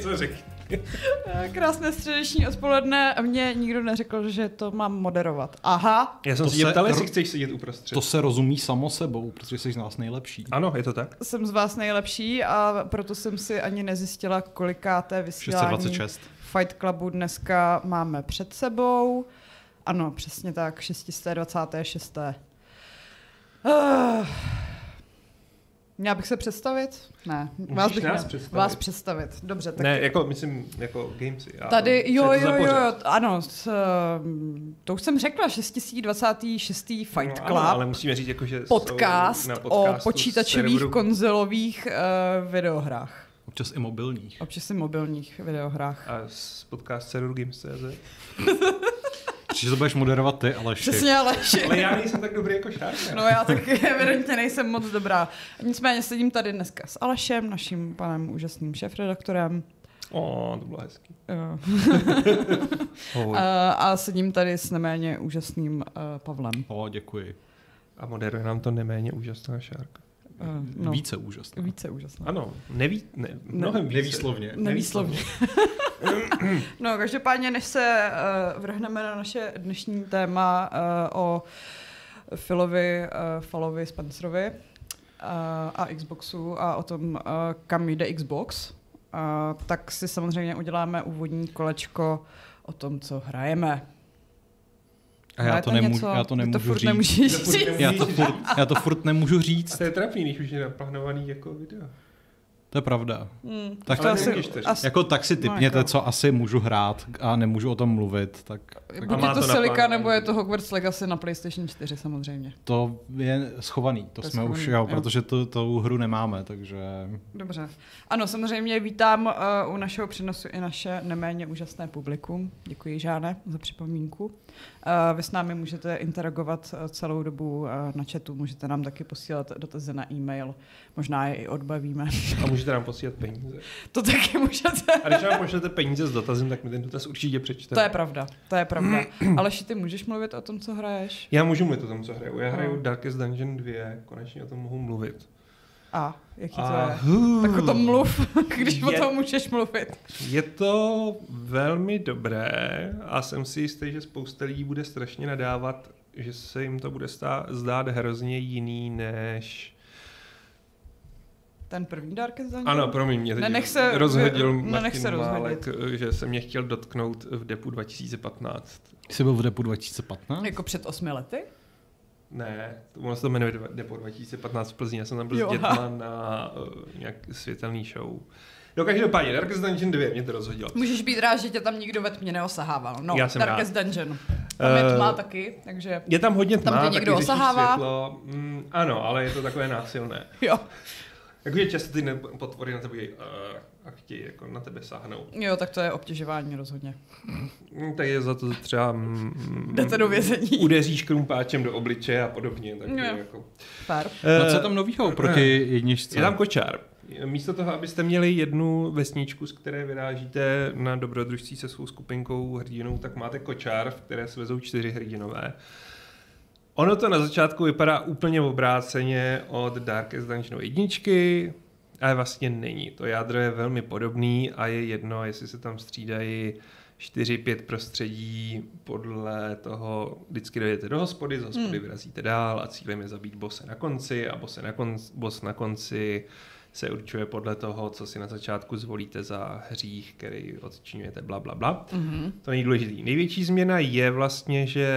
něco řekni. Krásné středeční odpoledne, mě nikdo neřekl, že to mám moderovat. Aha. Já jsem to si ptal, jestli chceš sedět uprostřed. To se rozumí samo sebou, protože jsi z nás nejlepší. Ano, je to tak. Jsem z vás nejlepší a proto jsem si ani nezjistila, kolikáté vysílání 626. Fight Clubu dneska máme před sebou. Ano, přesně tak, 626. Měla bych se představit? Ne. Vás představit. Dobře. Tak ne, jako myslím, jako gamesy. Tady, jo, ano. To už jsem řekla, 6026. Fight Club. No, ale musíme říct, jako, že podcast o počítačových konzolových videohrách. Občas i mobilních videohrách. A podcast serveru Games.cz. Že to budeš moderovat ty, Aleši. Přesně, Aleši. Ale já nejsem tak dobrý jako Šárka. No já taky evidentně nejsem moc dobrá. Nicméně sedím tady dneska s Alešem, naším panem úžasným šéfredaktorem. To bylo hezký. A sedím tady s neméně úžasným Pavlem. Děkuji. A moderuje nám to neméně úžasná Šárka. No. Více úžasná. Ano, mnohem více. Nevýslovně. No, každopádně, než se vrhneme na naše dnešní téma o Philovi, Fallovi, Spencerovi a Xboxu a o tom, kam jde Xbox, tak si samozřejmě uděláme úvodní kolečko o tom, co hrajeme. A já to nemůžu říct. Já to furt nemůžu říct. A to je trapný, když už je naplánovaný jako video. To je pravda. Tak, tak si tipněte, co asi můžu hrát a nemůžu o tom mluvit. Tak buď je to Celica, nebo je to Hogwarts Legacy na PlayStation 4 samozřejmě. To je schovaný, to jsme schovaný. Už, jo, protože tu hru nemáme, takže... Dobře. Ano, samozřejmě vítám u našeho přenosu i naše neméně úžasné publikum. Děkuji, Žáne, za připomínku. Vy s námi můžete interagovat celou dobu na chatu, můžete nám taky posílat dotazy na e-mail, možná je i odbavíme. Můžete nám posílat peníze. To taky můžete. A když nám pošlete peníze s dotazem, tak mi ten dotaz určitě přečteme. To je pravda. Aleši, ty můžeš mluvit o tom, co hraješ? Já můžu mluvit o tom, co hraju. Já hraju Darkest Dungeon 2, konečně o tom mohu mluvit. A jaký to je? Tak o tom mluv, když o tom můžeš mluvit. Je to velmi dobré a jsem si jistý, že spousta lidí bude strašně nadávat, že se jim to bude zdát hrozně jiný než... Ten první Darkest Dungeon? Ano, promiň, mě teď rozhodil Martin Málek, že se mě chtěl dotknout v Depu 2015. Jsi byl v Depu 2015? Jako před 8 lety? Ne, ono se to jmenuje Depu 2015 v Plzni, já jsem tam byl s dětma na nějak světelný show. No každopádně, Darkest Dungeon 2 mě to rozhodilo. Můžeš být rád, že tě tam nikdo ve tmě neosahával. No, Darkest Dungeon. Tam je tma taky, takže... Je tam hodně tma, tam někdo taky osahává. Světlo. Ano, ale je to takové násilné. Jo. Jakože často ty potvory na tebe a chtějí jako na tebe sáhnout. Jo, tak to je obtěžování rozhodně. Tak je za to třeba... Jdete do vězení. Udeříš krumpáčem do obličeje a podobně. Tak jako... No co je tam novýho proti jedničce? Je tam kočár. Místo toho, abyste měli jednu vesničku, z které vyrážíte na dobrodružství se svou skupinkou hrdinů, tak máte kočár, v které se vezou 4 hrdinové. Ono to na začátku vypadá úplně obráceně od Darkest Dungeonu 1, ale vlastně není. To jádro je velmi podobný a je jedno, jestli se tam střídají 4-5 prostředí, podle toho vždycky dojdete do hospody, z hospody vyrazíte dál a cílem je zabít bose na konci a boss na konci se určuje podle toho, co si na začátku zvolíte za hřích, který odčiňujete blablabla. Mm-hmm. To nejdůležitější. Největší změna je vlastně, že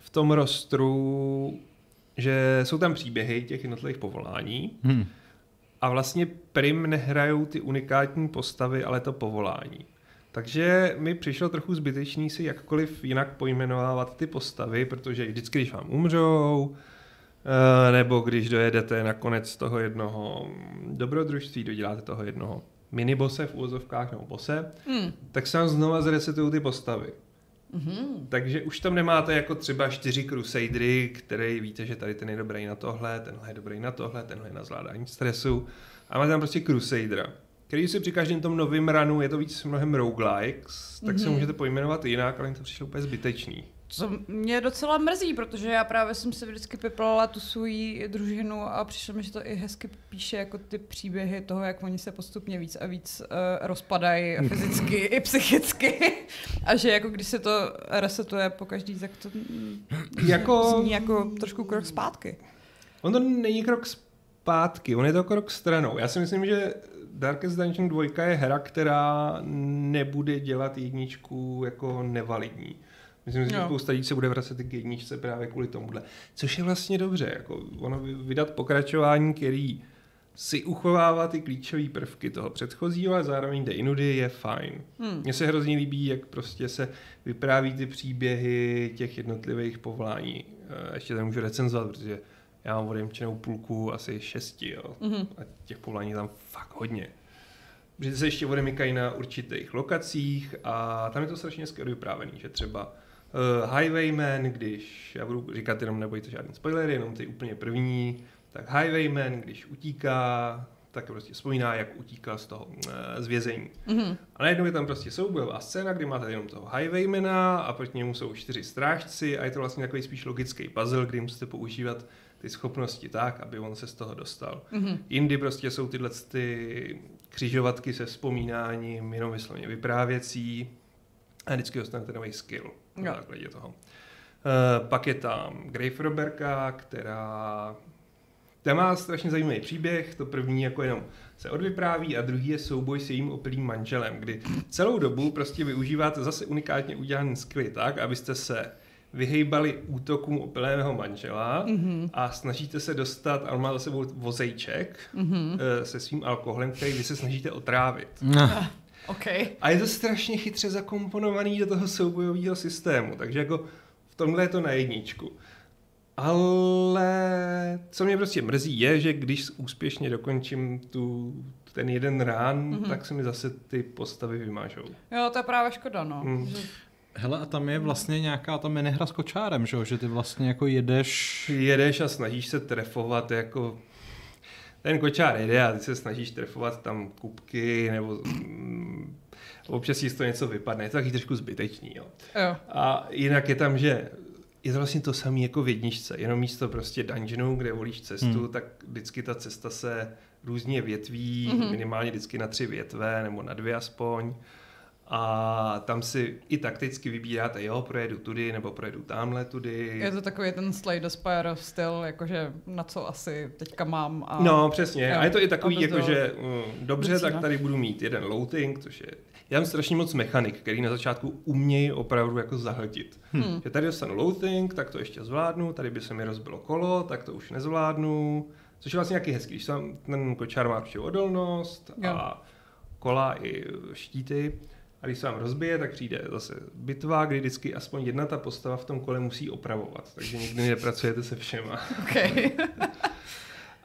v tom rostru, že jsou tam příběhy těch jednotlivých povolání a vlastně prim nehrajou ty unikátní postavy, ale to povolání. Takže mi přišlo trochu zbytečný si jakkoliv jinak pojmenovávat ty postavy, protože vždycky, když vám umřou, nebo když dojedete na konec toho jednoho dobrodružství, doděláte toho jednoho minibose v úvozovkách nebo bose, tak se vám znova zresetují ty postavy. Mm-hmm. Takže už tam nemáte jako třeba 4 crusadery, které víte, že tady ten je dobrý na tohle, tenhle je dobrý na tohle, tenhle je na zvládání stresu. A máte tam prostě crusadera, který si při každém tom novým ranu, je to víc mnohem roguelikes, tak se můžete pojmenovat jinak, ale jim to přišlo úplně zbytečný. Co mě docela mrzí, protože já právě jsem se vždycky piplala tu svoji družinu a přišlo mi, že to i hezky píše jako ty příběhy toho, jak oni se postupně víc a víc rozpadají fyzicky i psychicky a že jako když se to resetuje po každý, tak to zní jako trošku krok zpátky. On to není krok zpátky, on je to krok stranou. Já si myslím, že Darkest Dungeon 2 je hra, která nebude dělat jedničku jako nevalidní. Myslím, že spousta lidí se bude vracet k jedničce právě kvůli tomuhle. Což je vlastně dobře, jako ono vydat pokračování, který si uchovává ty klíčové prvky toho předchozího, ale zároveň jde inudy, je fajn. Mně se hrozně líbí, jak prostě se vypráví ty příběhy těch jednotlivých povolání. Ještě tam můžu recenzovat, protože já mám odemčenou půlku asi 6, jo. A těch povolání tam fakt hodně. Protože se ještě odemykají na určitých lokacích a tam je to strašně hezky vyprávěný, že třeba Highwayman, když, já budu říkat jenom nebojte žádný spoilery, jenom ty úplně první, tak Highwayman, když utíká, tak prostě vzpomíná, jak utíká z toho vězení. A najednou je tam prostě soubojová scéna, kdy máte jenom toho Highwaymana a proti němu jsou 4 strážci a je to vlastně takový spíš logický puzzle, kdy musíte používat ty schopnosti tak, aby on se z toho dostal. Jindy prostě jsou tyhle ty křižovatky se vzpomínáním, jenom vyslovně vyprávěcí a vždycky dostanete nový skill. Na základě toho. Pak je tam Grave Robberka, která tam má strašně zajímavý příběh, to první jako jenom se odvypráví a druhý je souboj s jejím opilým manželem, kdy celou dobu prostě využíváte zase unikátně udělaný skly tak, abyste se vyhejbali útokům opilého manžela a snažíte se dostat, a on má za sebou vozejček se svým alkoholem, který vy se snažíte otrávit. Okay. A je to strašně chytře zakomponovaný do toho soubojového systému, takže jako v tomhle je to na jedničku. Ale co mě prostě mrzí je, že když úspěšně dokončím ten jeden rán, tak se mi zase ty postavy vymážou. Jo, to je právě škoda, no. Hele, a tam je vlastně nějaká ta minihra s kočárem, že ty vlastně jako jedeš... Jedeš a snažíš se trefovat jako... Ten kočár jede a ty se snažíš trefovat tam kubky nebo... Občas jí to něco vypadne, je to taky trošku zbytečný. Jo. A jinak je tam, že je to vlastně to samé jako v jedničce, jenom místo prostě dungeonu, kde volíš cestu, tak vždycky ta cesta se různě větví, minimálně vždycky na 3 větve nebo na 2 aspoň. A tam si i takticky vybíráte, jo, projedu tudy, nebo projedu tamhle tudy. Je to takový ten Slay the Spire styl, jakože na co asi teďka mám. A... No, přesně. Jo, a je to i takový, jakože dobře, docína. Tak tady budu mít jeden loading, což je... Já mám strašně moc mechanik, který na začátku umějí opravdu jako zahltit. Že tady dostanu loading, tak to ještě zvládnu, tady by se mi rozbilo kolo, tak to už nezvládnu. Což je vlastně nějaký hezký, když ten kočár má určitou odolnost a kola i štíty. A když se vám rozbije, tak přijde zase bitva, kdy vždycky aspoň jedna ta postava v tom kole musí opravovat. Takže nikdy nepracujete se všema. Okay.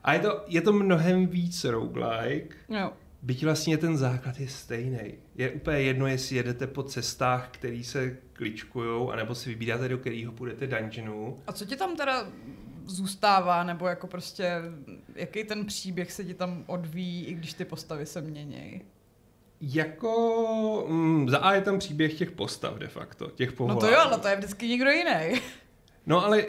A je to mnohem víc roguelike, byť vlastně ten základ je stejný. Je úplně jedno, jestli jedete po cestách, které se kličkujou, anebo si vybíráte, do kterého půjdete dungeonu. A co ti tam teda zůstává, nebo jako prostě, jaký ten příběh se ti tam odvíjí, i když ty postavy se měnějí? Jako... za A je tam příběh těch postav de facto, těch povolání. No to jo, ale to je vždycky někdo jiný. No ale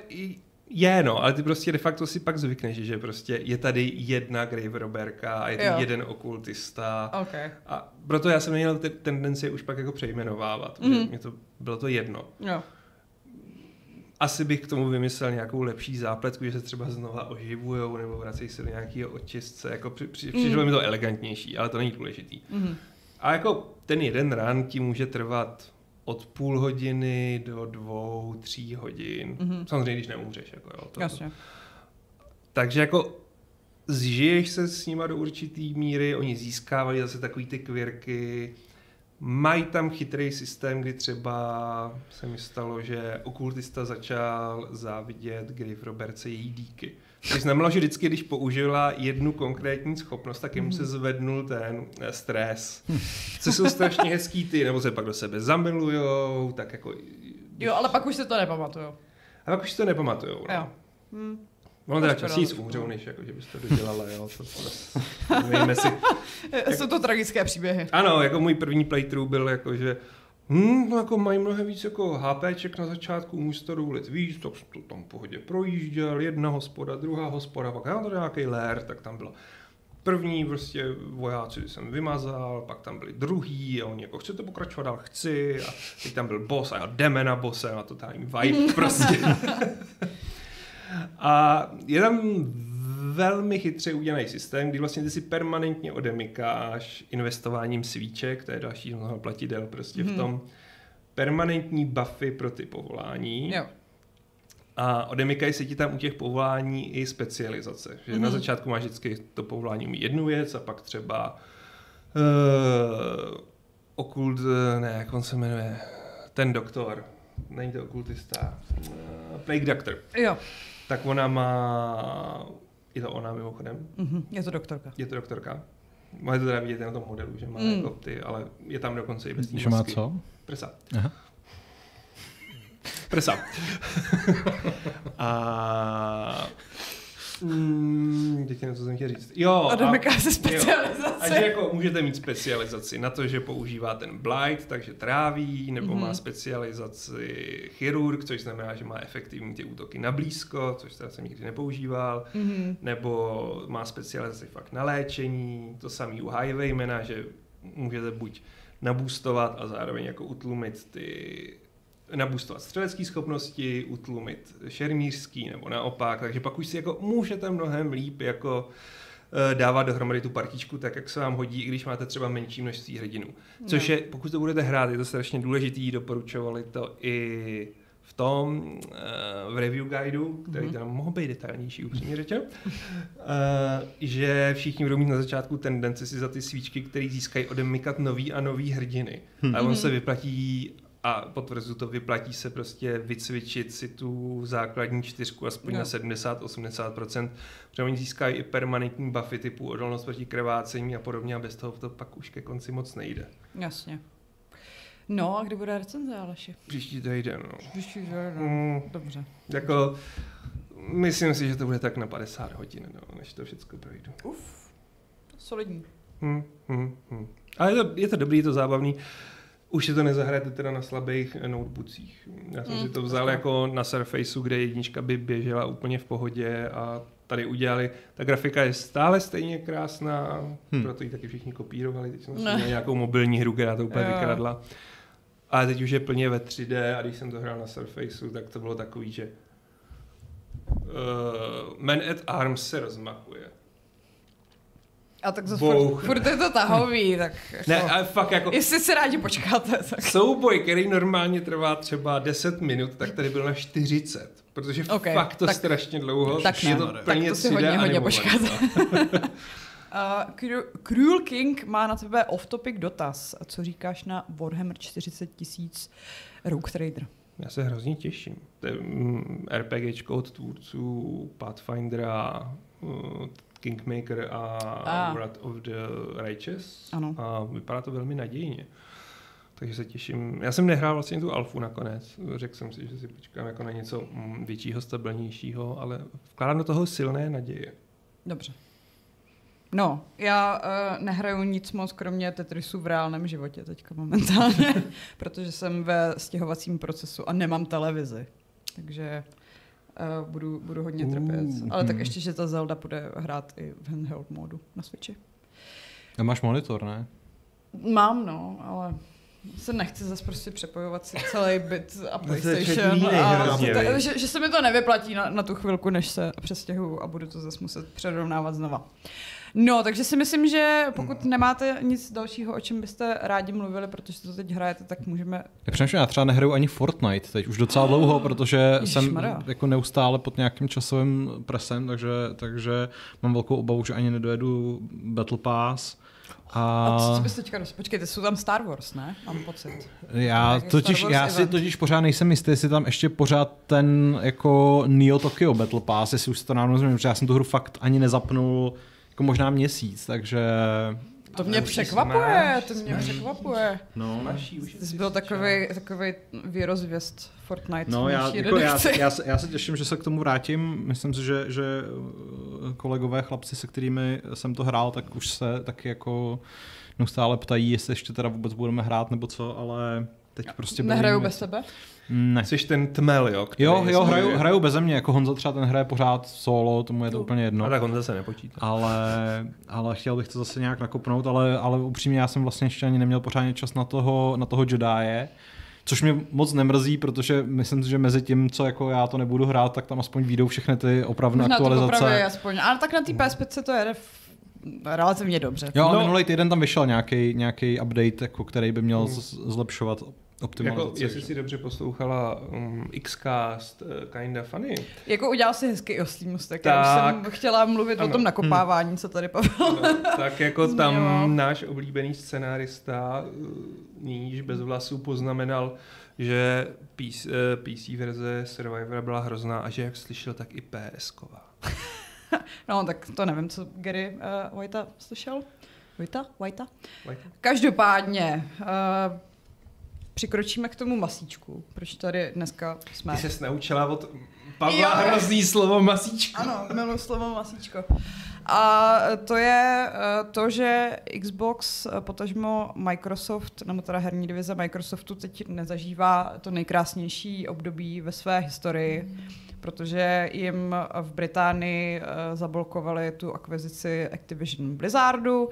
ale ty prostě de facto si pak zvykneš, že prostě je tady jedna Grave Robberka a je tady jeden okultista. Okay. A proto já jsem měl tendenci už pak jako přejmenovávat, protože mě bylo to jedno. Jo. Asi bych k tomu vymyslel nějakou lepší zápletku, že se třeba znova oživujou nebo vracejí se do nějakého očistce. Jako přišlo mi to elegantnější, ale to není důležitý. A jako ten jeden run ti může trvat od půl hodiny do 2-3 hodin. Samozřejmě, když neumřeš. Jako, jo, to. Takže jako zžiješ se s nima do určitý míry, oni získávají zase takový ty kvěrky. Mají tam chytrý systém, kdy třeba se mi stalo, že okultista začal závidět Grave Robberce její díky. Což znamenalo, že vždycky, když použila jednu konkrétní schopnost, tak jim se zvednul ten stres. Co jsou strašně hezký ty, nebo se pak do sebe zamilujou, tak jako... Jo, ale pak už se to nepamatujou. A pak už se to nepamatujou, no. Jo. Ono teda časí umřou, než jako, že bys to dodělala, jo. Jsou to tragické příběhy. Ano, jako můj první playthrough byl jako, že No jako mají mnohem víc jako HPček na začátku, můžeš to roulit víc, tak jsem to tam v pohodě projížděl, jedna hospoda, druhá hospoda, pak já to nějaký lér, tak tam bylo první prostě vojáci jsem vymazal, pak tam byli druhý a oni jako chcete pokračovat dál, chci a teď tam byl boss a já jdeme na bosse na totální vibe prostě. A je tam velmi chytře udělaný systém, kdy vlastně ty si permanentně odemykáš investováním svíček, to je další mnoho platidel prostě v tom, permanentní buffy pro ty povolání. Jo. A odemykají se ti tam u těch povolání i specializace. Že na začátku máš vždycky to povolání umí jednu věc a pak třeba okult, ne, jak on se jmenuje, ten doktor, není to okultista, Plague Doctor. Jo. Tak ona má, je to ona mimochodem? Je to doktorka. Je to doktorka. Má to teda vidět na tom modelu, že má jako ty, ale je tam dokonce i bez ní masky. Že má co? Prsa. Aha. Prsa. A teď něco jsem chtěl říct. Jo, odemyká se specializace. Jo, a že jako můžete mít specializaci na to, že používá ten blight, takže tráví, nebo má specializaci chirurg, což znamená, že má efektivní ty útoky na blízko, což teda jsem nikdy nepoužíval, nebo má specializaci fakt na léčení, to samý u highwaymana, že můžete buď naboostovat a zároveň jako utlumit ty naboostovat střelecké schopnosti, utlumit šermířský nebo naopak, takže pak už si jako můžete mnohem líp jako dávat dohromady tu partičku tak, jak se vám hodí, i když máte třeba menší množství hrdinů. Což je, pokud to budete hrát, je to strašně důležitý, doporučovali to i v tom, v review guideu, který tam mohl být detailnější, upřímně řečeno, že všichni budou mít na začátku tendenci si za ty svíčky, které získají, odemykat nový a nový hrdiny. A on se vyplatí a potvrzu to, vyplatí se prostě vycvičit si tu základní čtyřku aspoň na 70-80%, protože oni získají i permanentní buffy typu odolnost proti krvácení a podobně a bez toho to pak už ke konci moc nejde. Jasně. No a kdy bude recenze, Aleši? Příští týden, no. Příští týden, dobře. Jako, myslím si, že to bude tak na 50 hodin, no, než to všechno projdu. Uf, solidní. Ale je to dobrý, je to zábavný. Už si to nezahrajete teda na slabých notebookích. Já jsem si to vzal jako na Surfaceu, kde jednička by běžela úplně v pohodě a tady udělali. Ta grafika je stále stejně krásná, proto ji taky všichni kopírovali. Teď jsem měl nějakou mobilní hru, která to úplně vykradla. Ale teď už je plně ve 3D a když jsem to hrál na Surfaceu, tak to bylo takový, že Man at Arms se rozmachuje. A tak zase furt je to tahový, tak jako, ne, ale fakt jako, jestli si rádi počkáte. Tak. Souboj, který normálně trvá třeba 10 minut, tak tady byl na 40, protože fakt to tak, strašně dlouho, tak je to plně 3D animované. Cruel King má na tebe off-topic dotaz. A co říkáš na Warhammer 40 000 Rogue Trader? Já se hrozně těším. To je RPGčko od tvůrců Pathfindera, Kingmaker a Wrath of the Righteous. Ano. A vypadá to velmi nadějně. Takže se těším. Já jsem nehrál vlastně tu alfu nakonec. Řekl jsem si, že si počkám jako na něco většího, stabilnějšího, ale vkládám do toho silné naděje. Dobře. No, já nehraju nic moc, kromě Tetrisu v reálném životě teďka momentálně, protože jsem ve stěhovacím procesu a nemám televizi. Takže budu hodně trpět. Ale tak ještě, že ta Zelda bude hrát i v handheld módu na Switchi. A máš monitor, ne? Mám, no, ale se nechci zase prostě přepojovat si celý byt a PlayStation. A že se mi to nevyplatí na tu chvilku, než se přestěhuju a budu to zase muset přerovnávat znova. No, takže si myslím, že pokud nemáte nic dalšího, o čem byste rádi mluvili, protože to teď hrajete, tak můžeme... Já třeba nehraju ani Fortnite teď už docela dlouho, protože jsem jako neustále pod nějakým časovým presem, takže mám velkou obavu, že ani nedojedu Battle Pass. A co byste teďka dostali? Počkejte, jsou tam Star Wars, ne? Mám pocit. Já si totiž pořád nejsem jistý, jestli tam ještě pořád ten jako Neo Tokyo Battle Pass, jestli už to náhodou změním, protože já jsem tu hru fakt ani nezapnul jako možná měsíc, takže... To mě překvapuje. No. Jsi byl takovej věrozvěst Fortnite. No, já se těším, že se k tomu vrátím. Myslím si, že kolegové chlapci, se kterými jsem to hrál, tak už se taky jako neustále ptají, jestli ještě teda vůbec budeme hrát nebo co, ale Teď prostě nehrajou bez sebe? Ne. Jsi ten tmel, jo? Jo, hraju beze mě, jako Honza třeba, ten hraje pořád solo, tomu je to úplně jedno. A tak Honza se nepočítá. Ale chtěl bych to zase nějak nakopnout, ale upřímně já jsem vlastně ještě ani neměl pořádně čas na toho Jedié, což mě moc nemrzí, protože myslím, že mezi tím, co jako já to nebudu hrát, tak tam aspoň vyjdou všechny ty opravné aktualizace. Aspoň. Ale tak na té PS5 se to jede relativně dobře. Jo, ale minulý týden tam vyšel nějaký update, jako který by měl zlepšovat optimalizaci. Jako, jestli si dobře poslouchala Xcast Kinda Funny. Jako udělal si hezký oslý mustek. Tak, já už jsem chtěla mluvit o tom nakopávání, co tady Pavel. Ano, tak jako tam náš oblíbený scenárista níž bez vlasů poznamenal, že PC verze Survivora byla hrozná a že jak slyšel, tak i PS-ková. No, tak to nevím, co Gary Whitea slyšel. Whitea? Každopádně přikročíme k tomu masíčku. Proč tady dneska jsme? Ty se naučila od Pavla hrozný slovo masíčko. Ano, miluji slovo masíčko. A to je to, že Xbox, potažmo Microsoft, nebo teda herní divize Microsoftu teď nezažívá to nejkrásnější období ve své historii, protože jim v Británii zablokovali tu akvizici Activision Blizzardu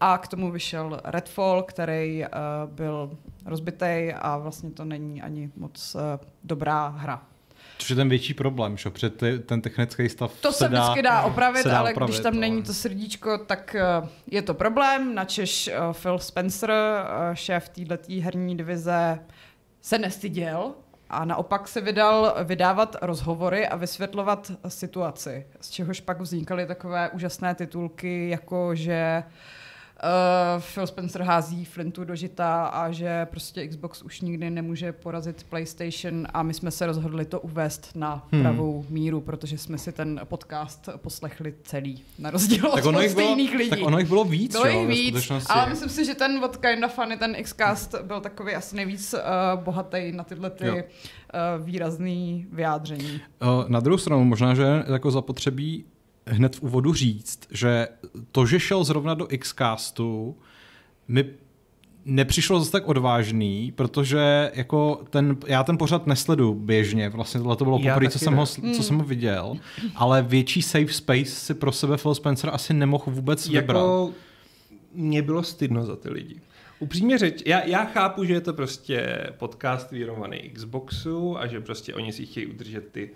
a k tomu vyšel Redfall, který byl rozbitej a vlastně to není ani moc dobrá hra. Což je ten větší problém, že ten technický stav to se vždycky dá opravit, ale když tam není to srdíčko, tak je to problém. Načež Phil Spencer, šéf této herní divize, se nestyděl a naopak se vydal vydávat rozhovory a vysvětlovat situaci, z čehož pak vznikaly takové úžasné titulky, jako že Phil Spencer hází flintu do žita a že prostě Xbox už nikdy nemůže porazit PlayStation a my jsme se rozhodli to uvést na pravou míru, protože jsme si ten podcast poslechli celý, na rozdíl od stejných lidí. Tak ono jich bylo víc, ale myslím si, že ten od Kinda Funny, ten Xcast byl takový asi nejvíc bohatý na tyhle ty výrazný vyjádření. Na druhou stranu možná, že jako zapotřebí hned v úvodu říct, že to, že šel zrovna do Xcastu, mi nepřišlo zase tak odvážný, protože jako já ten pořad nesledu běžně, vlastně tohle to bylo poprvé, co jsem ho viděl, ale větší safe space si pro sebe Phil Spencer asi nemohl vůbec vybrat. Jako mě bylo stydno za ty lidi. Upřímně řeč, já chápu, že je to prostě podcast vyrovaný Xboxu a že prostě oni si chtějí udržet ty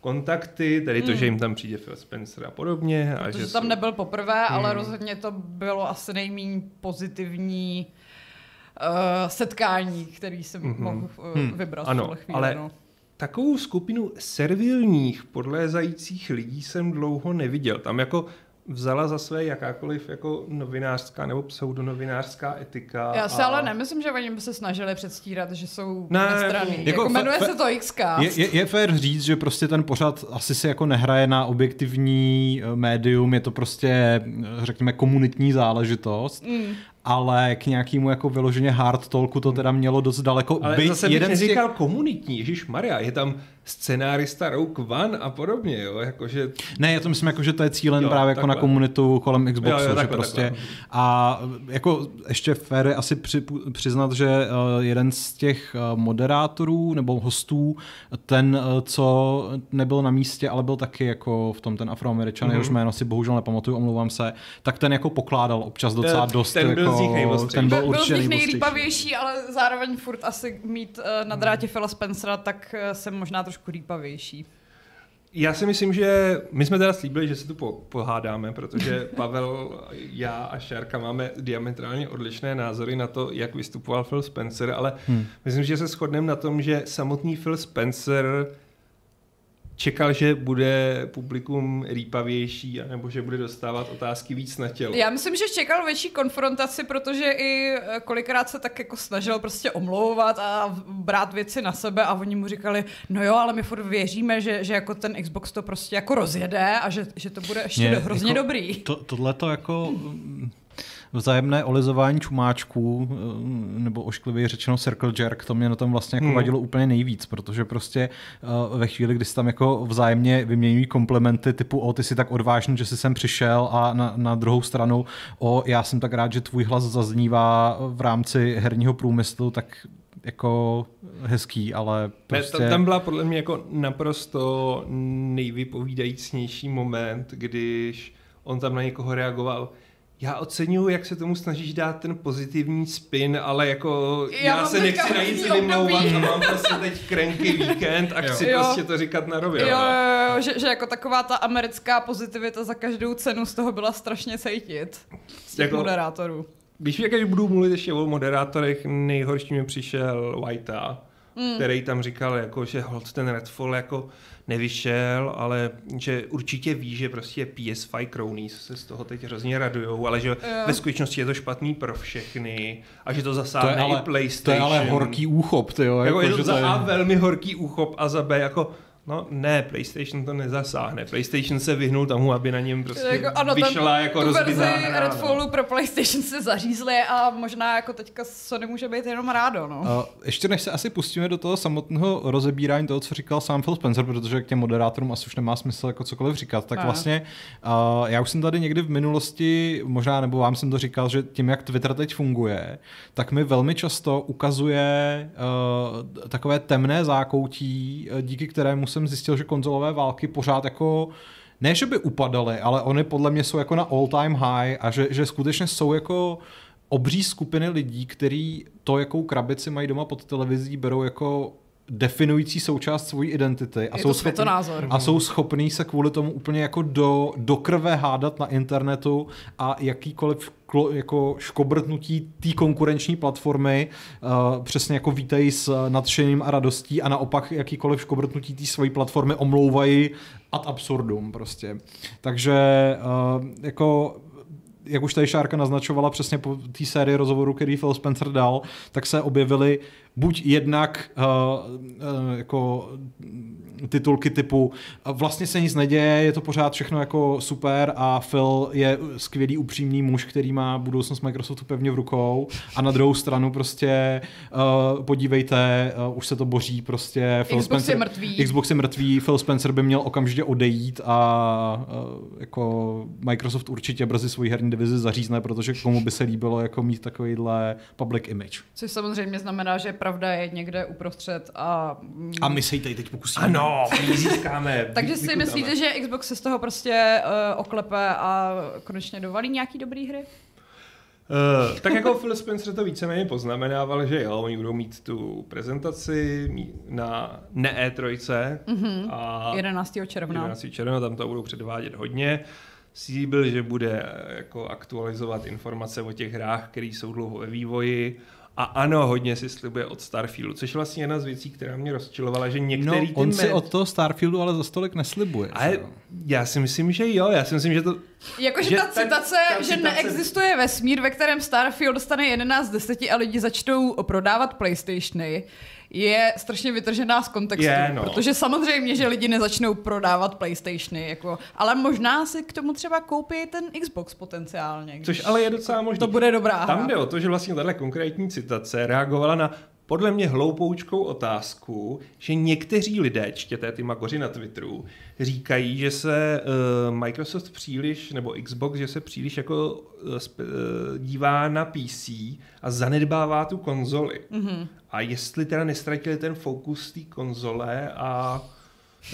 kontakty, tedy to, že jim tam přijde Phil Spencer a podobně. Protože tam nebyl poprvé, ale rozhodně to bylo asi nejméně pozitivní setkání, který jsem mohl vybrat v tuhle chvíli. Ale takovou skupinu servilních, podlézajících lidí jsem dlouho neviděl. Tam jako vzala za své jakákoliv jako novinářská nebo pseudonovinářská etika. Já se ale nemyslím, že oni by se snažili předstírat, že jsou nestranní. Jako jmenuje se to Xcast. Je fér říct, že prostě ten pořad asi se jako nehraje na objektivní médium, je to prostě, řekněme, komunitní záležitost. Ale k nějakému jako vyloženě hard talku to teda mělo dost daleko. Ale zase jeden bych neříkal komunitní, ježišmarja, je tam scenárista Rogue One a podobně, jo, jakože... Ne, já to myslím, jakože to je cílen právě jako na komunitu kolem Xboxu, takhle. A jako ještě fér je asi přiznat, že jeden z těch moderátorů nebo hostů, ten, co nebyl na místě, ale byl taky jako v tom ten Afroameričan, jehož jméno si bohužel nepamatuju, omlouvám se, tak ten jako pokládal občas docela dost... Ten byl z nich nejrýpavější, ale zároveň furt asi mít na drátě Phila Spencera, tak jsem možná trošku rýpavější. Já si myslím, že my jsme teda slíbili, že se tu pohádáme, protože Pavel, já a Šárka máme diametrálně odlišné názory na to, jak vystupoval Phil Spencer, ale myslím, že se shodneme na tom, že samotný Phil Spencer čekal, že bude publikum rýpavější, nebo že bude dostávat otázky víc na tělo. Já myslím, že čekal větší konfrontaci, protože i kolikrát se tak jako snažil prostě omlouvat a brát věci na sebe a oni mu říkali, no jo, ale my furt věříme, že jako ten Xbox to prostě jako rozjede a že to bude ještě hrozně jako dobrý. Tohle to jako... Vzájemné olizování čumáčků, nebo ošklivě řečeno circle jerk, to mě na tom vlastně jako vadilo úplně nejvíc, protože prostě ve chvíli, kdy se tam jako vzájemně vyměňují komplimenty typu ty jsi tak odvážný, že jsi sem přišel a na druhou stranu já jsem tak rád, že tvůj hlas zaznívá v rámci herního průmyslu, tak jako hezký, ale prostě... Ne, tam byla podle mě jako naprosto nejvypovídajícnější moment, když on tam na někoho reagoval. Já oceňuju, jak se tomu snažíš dát ten pozitivní spin, ale jako já se nechci na nic vymlouvat a mám prostě teď krenky víkend a chci prostě to říkat na rovinu. Jo, že jako taková ta americká pozitivita za každou cenu z toho byla strašně cejtit. Z těch jako moderátorů. Když budu mluvit ještě o moderátorech, nejhorší mi přišel Whitea, který tam říkal, jako, že holt ten Redfall jako nevyšel, ale že určitě ví, že prostě PS5 cronies se z toho teď hrozně radujou, ale že ve skutečnosti je to špatný pro všechny a že to zasáhne i PlayStation. To je ale horký úchop. Tyjo, jako je to za A velmi horký úchop a za B jako... No ne, PlayStation to nezasáhne. PlayStation se vyhnul tomu, aby na něm prostě jako, ano, vyšla ten, jako rozbitá hra. Tu verzi Redfallu pro PlayStation se zařízli a možná jako teďka Sony může být jenom rádo. No. Ještě než se asi pustíme do toho samotného rozebírání toho, co říkal sám Phil Spencer, protože k těm moderátorům asi už nemá smysl jako cokoliv říkat, tak vlastně já už jsem tady někdy v minulosti, možná nebo vám jsem to říkal, že tím, jak Twitter teď funguje, tak mi velmi často ukazuje takové temné zákoutí, díky kterému se jsem zjistil, že konzolové války pořád jako ne, že by upadaly, ale oni podle mě jsou jako na all time high a že skutečně jsou jako obří skupiny lidí, který to, jakou krabici mají doma pod televizí, berou jako definující součást svojí identity a jsou schopní se kvůli tomu úplně jako do krve hádat na internetu a jakýkoliv jako škobrtnutí té konkurenční platformy přesně jako vítají s nadšením a radostí a naopak jakýkoliv škobrtnutí té své platformy omlouvají ad absurdum prostě. Takže jako jak už tady Šárka naznačovala přesně po té sérii rozhovorů, který Phil Spencer dal, tak se objevily buď jednak jako titulky typu vlastně se nic neděje, je to pořád všechno jako super a Phil je skvělý upřímný muž, který má budoucnost Microsoftu pevně v rukou a na druhou stranu prostě podívejte, už se to boří prostě. Xbox je mrtvý, Phil Spencer by měl okamžitě odejít a jako Microsoft určitě brzy svoji herní divizi zařízne, protože komu by se líbilo jako mít takovýhle public image. Což samozřejmě znamená, že pravda je někde uprostřed a my se ji tady teď pokusíme. Ano, my získáme. Takže si myslíte, že Xbox se z toho prostě oklepe a konečně dovalí nějaký dobrý hry? Tak jako Phil Spencer to víceméně poznamenával, že jo, oni budou mít tu prezentaci na E3 a 11. června. 11. června tam to budou předvádět hodně. Slíbil, že bude jako aktualizovat informace o těch hrách, které jsou dlouho ve vývoji. A ano, hodně si slibuje od Starfieldu, což je vlastně jedna z věcí, která mě rozčilovala, že některý ty on si od toho Starfieldu ale za stolik neslibuje. Ale já si myslím, že jo, já si myslím, že to... Jakože ta citace, neexistuje vesmír, ve kterém Starfield dostane 11/10 a lidi začnou prodávat PlayStationy, je strašně vytržená z kontextu, protože samozřejmě, že lidi nezačnou prodávat PlayStationy, jako, ale možná si k tomu třeba koupí ten Xbox potenciálně. Což ale je docela možný. To bude dobrá hra. Tam jde o to, že vlastně tato konkrétní citace reagovala na podle mě hloupoučkou otázku, že někteří lidé, čtěte ty magoři na Twitteru, říkají, že se Microsoft příliš, nebo Xbox, že se příliš jako dívá na PC a zanedbává tu konzoli. Mm-hmm. A jestli teda nestratili ten fokus té konzole a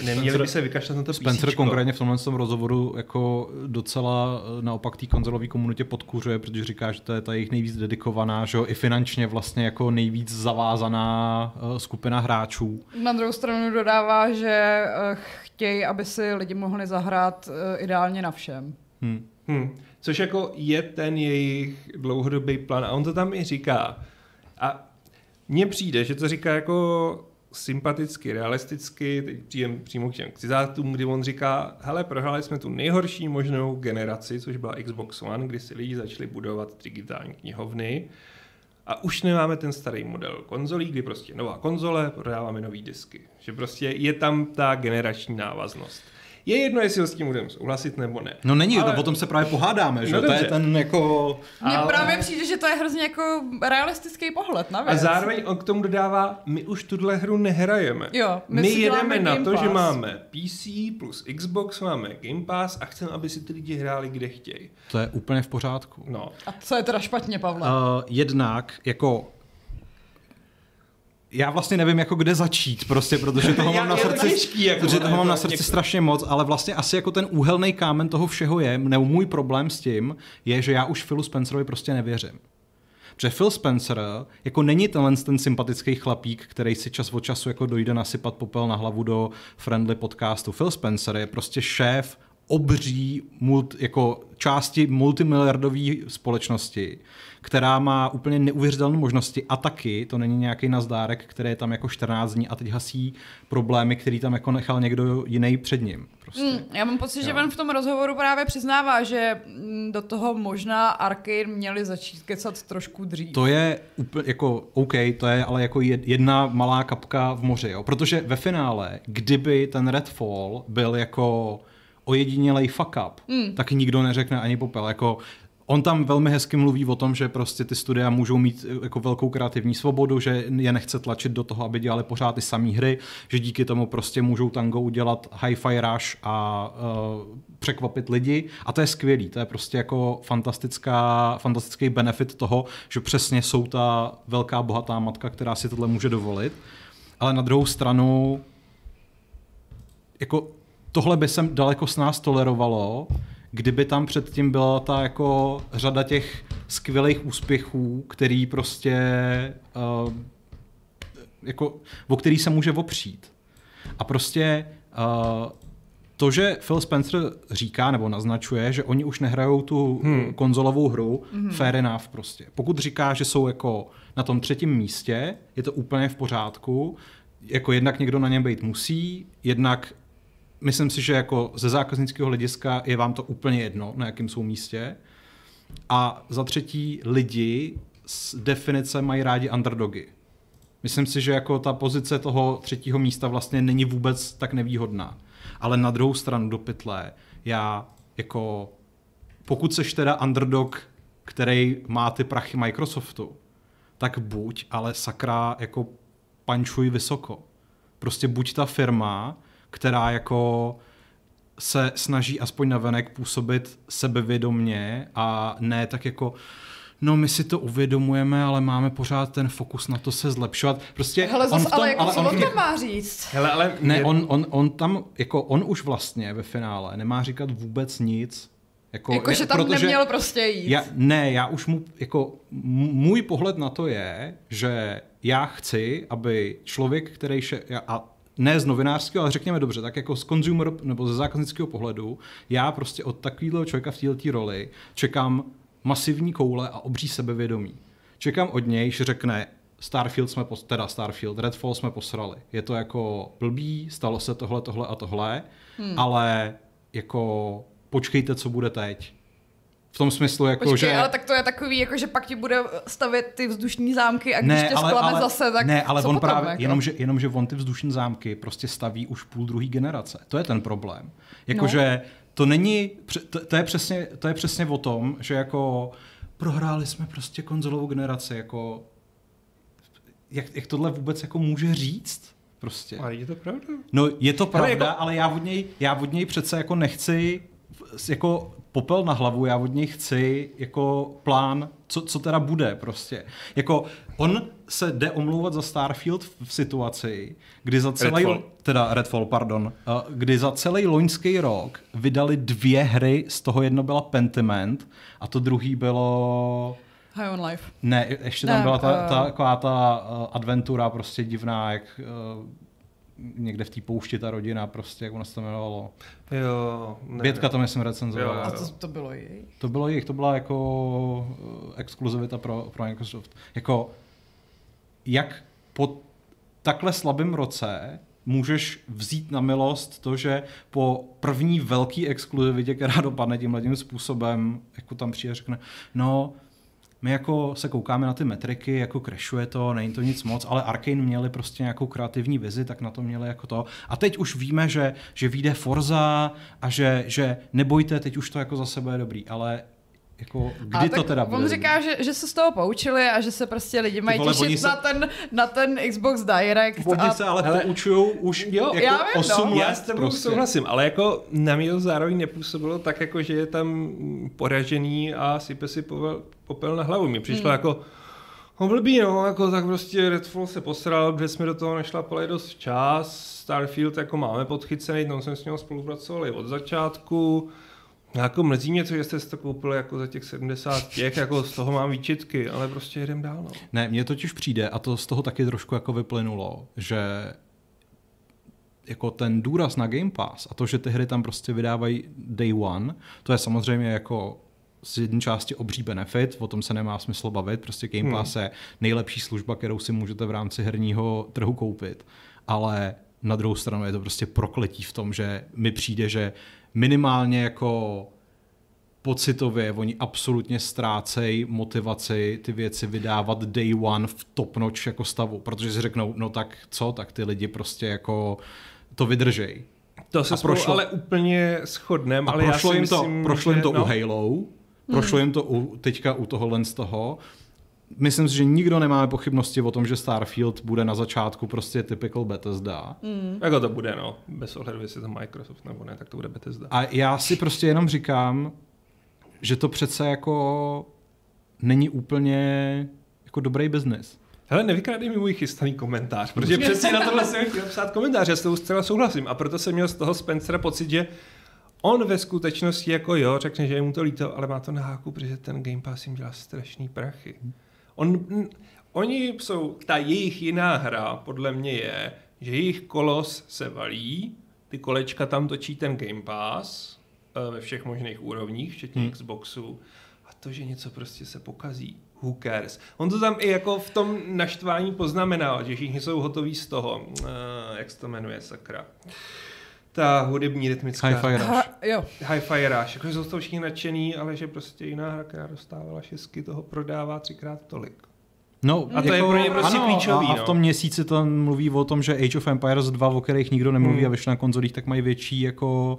neměli by se vykašlat na to písíčko. Spencer konkrétně v tomhle rozhovoru jako docela naopak té konzolové komunitě podkuřuje, protože říká, že to je ta jejich nejvíc dedikovaná, že jo, i finančně vlastně jako nejvíc zavázaná skupina hráčů. Na druhou stranu dodává, že chtějí, aby si lidi mohli zahrát ideálně na všem. Což jako je ten jejich dlouhodobý plán a on to tam i říká. A mně přijde, že to říká jako sympaticky, realisticky, teď přímo k těm citátům, kdy on říká, hele, prohráli jsme tu nejhorší možnou generaci, což byla Xbox One, kdy si lidi začali budovat digitální knihovny a už nemáme ten starý model konzolí, kdy prostě nová konzole, prodáváme nový disky. Že prostě je tam ta generační návaznost. Je jedno, jestli ho s tím budeme souhlasit nebo ne. No není, ale... o tom se právě pohádáme, že? No, to je ten jako... Mně právě přijde, že to je hrozně jako realistický pohled na věc. A zároveň on k tomu dodává, my už tuhle hru nehrajeme. Jo, my jedeme na to, že máme PC plus Xbox, máme Game Pass a chceme, aby si ty lidi hráli, kde chtějí. To je úplně v pořádku. No. A co je teda špatně, Pavle? Jednak jako... já vlastně nevím, jako kde začít, prostě, protože toho mám na srdci, strašně moc, ale vlastně asi jako ten úhelný kámen toho všeho je, nebo můj problém s tím je, že já už Philu Spencerovi prostě nevěřím. Protože Phil Spencer jako není tenhle ten sympatický chlapík, který si čas od času jako dojde nasypat popel na hlavu do friendly podcastu. Phil Spencer je prostě šéf obří jako části multimiliardové společnosti, která má úplně neuvěřitelné možnosti a taky, to není nějaký nazdárek, který je tam jako 14 dní a teď hasí problémy, který tam jako nechal někdo jiný před ním. Prostě. Já mám pocit, že on v tom rozhovoru právě přiznává, že do toho možná Arcane měli začít kecat trošku dřív. To je úplně jako OK, to je ale jako jedna malá kapka v moři, jo? Protože ve finále, kdyby ten Redfall byl jako ojedinělej fuck up, tak nikdo neřekne ani popel. Jako, on tam velmi hezky mluví o tom, že prostě ty studia můžou mít jako velkou kreativní svobodu, že je nechce tlačit do toho, aby dělali pořád ty samé hry, že díky tomu prostě můžou tango udělat Hi-Fi Rush a překvapit lidi. A to je skvělý, to je prostě jako fantastický benefit toho, že přesně jsou ta velká bohatá matka, která si tohle může dovolit. Ale na druhou stranu jako tohle by se daleko s nás tolerovalo, kdyby tam předtím byla ta jako řada těch skvělých úspěchů, který prostě jako, o který se může opřít. A prostě to, že Phil Spencer říká nebo naznačuje, že oni už nehrajou tu konzolovou hru, fair enough prostě. Pokud říká, že jsou jako na tom 3. místě, je to úplně v pořádku, jako jednak někdo na něm být musí, jednak myslím si, že jako ze zákaznického hlediska je vám to úplně jedno, na jakém jsou místě. A za třetí, lidi z definice mají rádi underdogy. Myslím si, že jako ta pozice toho 3. místa vlastně není vůbec tak nevýhodná. Ale na druhou stranu do pytle, já jako pokud seš teda underdog, který má ty prachy Microsoftu, tak buď, ale sakra jako pančuj vysoko. Prostě buď ta firma, která jako se snaží aspoň navenek působit sebevědomně a ne tak jako no my si to uvědomujeme, ale máme pořád ten fokus na to se zlepšovat. Prostě hele, on v tom, ale jako co on tam má říct? Hele, ale ne, on tam jako on už vlastně ve finále nemá říkat vůbec nic. Jako že tam neměl prostě jít. Já už mu, jako můj pohled na to je, že já chci, aby člověk, který ne z novinářského, ale řekněme dobře, tak jako z consumer nebo ze zákaznického pohledu, já prostě od takového člověka v této roli čekám masivní koule a obří sebevědomí. Čekám od něj, že řekne Redfall jsme posrali. Je to jako blbý, stalo se tohle a tohle, ale jako počkejte, co bude teď. V tom smyslu, jako počkej, ale tak to je takový, jako že pak ti bude stavět ty vzdušní zámky a když tě sklame zase, tak ne, ale co on potom, právě, jako? Jenomže on ty vzdušní zámky prostě staví už půl druhý generace. To je ten problém. Jakože to není, to je přesně o tom, že jako prohráli jsme prostě konzolovou generaci, jako jak tohle vůbec jako může říct? Prostě. Ale je to pravda? No, je to pravda, ale já od něj přece jako nechci jako popel na hlavu, já od něj chci jako plán, co teda bude prostě. Jako on se jde omlouvat za Starfield v situaci, kdy za celý kdy za celý loňský rok vydali 2 hry, z toho jedno byla Pentiment a to druhý bylo High on Life. Ne, ještě tam byla ta adventura prostě divná, jak někde v té poušti ta rodina, prostě, jak ono se to jmenovalo. Jo, ne. Bětka to myslím recenzovala. A to bylo jejich? To bylo jejich, to byla jako exkluzivita pro Microsoft. Jako, jak po takhle slabém roce můžeš vzít na milost to, že po první velký exkluzivitě, která dopadne tímhletím způsobem, jako tam přijde řekne, no, my jako se koukáme na ty metriky, jako crashuje to, není to nic moc, ale Arcane měli prostě nějakou kreativní vizi, tak na to měli jako to. A teď už víme, že vyjde Forza a že nebojte, teď už to jako za sebe je dobrý, ale jako kdy to teda bude? On říká, že se z toho poučili a že se prostě lidi mají těšit na ten Xbox Direct. Oni se ale poučujou už jako 8 let. Já s tebou souhlasím, ale jako na mě to zároveň nepůsobilo tak, jako že je tam poražený a sype si popel na hlavu. Mně přišlo jako No blbý, no, jako tak prostě Redfall se posral, protože jsme do toho našlapali dost včas, Starfield jako máme podchycený, tam jsme s ním spolupracovali od začátku. Jako mrzí mě to, že jste si to koupili jako za těch 70 těch, jako z toho mám výčitky, ale prostě jedem dál. No. Ne, mně totiž přijde, a to z toho taky trošku jako vyplynulo, že jako ten důraz na Game Pass a to, že ty hry tam prostě vydávají day one, to je samozřejmě jako z jedné části obří benefit, o tom se nemá smysl bavit, prostě Game Pass je nejlepší služba, kterou si můžete v rámci herního trhu koupit, ale na druhou stranu je to prostě prokletí v tom, že mi přijde, že minimálně jako pocitově oni absolutně ztrácejí motivaci ty věci vydávat day one v top-notch jako stavu, protože si řeknou, no tak co, tak ty lidi prostě jako to vydržej. To se prošlo, ale úplně shodneme. A prošlo jim to, u Halo, prošlo jim to teďka u tohohle z toho. Myslím si, že nikdo nemáme pochybnosti o tom, že Starfield bude na začátku prostě typical Bethesda. Jako to bude, no. Bez ohledu, jestli to Microsoft nebo ne, tak to bude Bethesda. A já si prostě jenom říkám, že to přece jako není úplně jako dobrý biznis. Hele, nevykrádej mi můj chystaný komentář, protože přesně na tohle jsem chtěl psát komentář, já s tou zcela souhlasím. A proto jsem měl z toho Spencera pocit, že on ve skutečnosti jako jo, řekne, že je mu to líto, ale má to na háku, protože ten Game Pass jim dělá strašný prachy. Oni jsou, ta jejich jiná hra podle mě je, že jejich kolos se valí, ty kolečka tam točí ten Game Pass ve všech možných úrovních, včetně Xboxu, a to, že něco prostě se pokazí. Who cares? On to tam i jako v tom naštvání poznamenal, že všichni jsou hotoví z toho, jak se to jmenuje, sakra. Ta hudební rytmická. Hi-Fi Rush. Hi-Fi Rush. Jakože jsou to všichni nadšený, ale že prostě jiná hra, která dostávala šestky, toho prodává 3x tolik. No, a to jako, je pro ně prostě klíčový. A v tom měsíci to mluví o tom, že Age of Empires 2, o kterých nikdo nemluví a vyšlo na konzolích, tak mají větší jako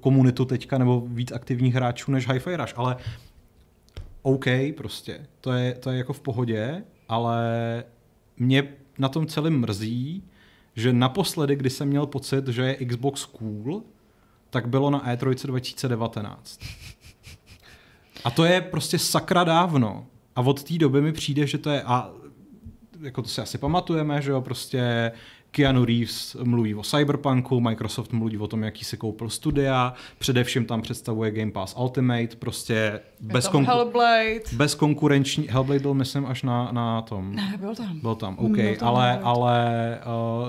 komunitu teďka nebo víc aktivních hráčů než Hi-Fi Rush, ale OK, prostě. To je jako v pohodě, ale mě na tom celém mrzí, že naposledy, kdy jsem měl pocit, že je Xbox cool, tak bylo na E3 2019. A to je prostě sakra dávno. A od té doby mi přijde, že to je, a jako to si asi pamatujeme, že jo, prostě Keanu Reeves mluví o Cyberpunku, Microsoft mluví o tom, jaký si koupil studia, především tam představuje Game Pass Ultimate, prostě bezkonkurenční. Hellblade byl, myslím, až na tom. Ne, byl tam. Byl tam, OK, ale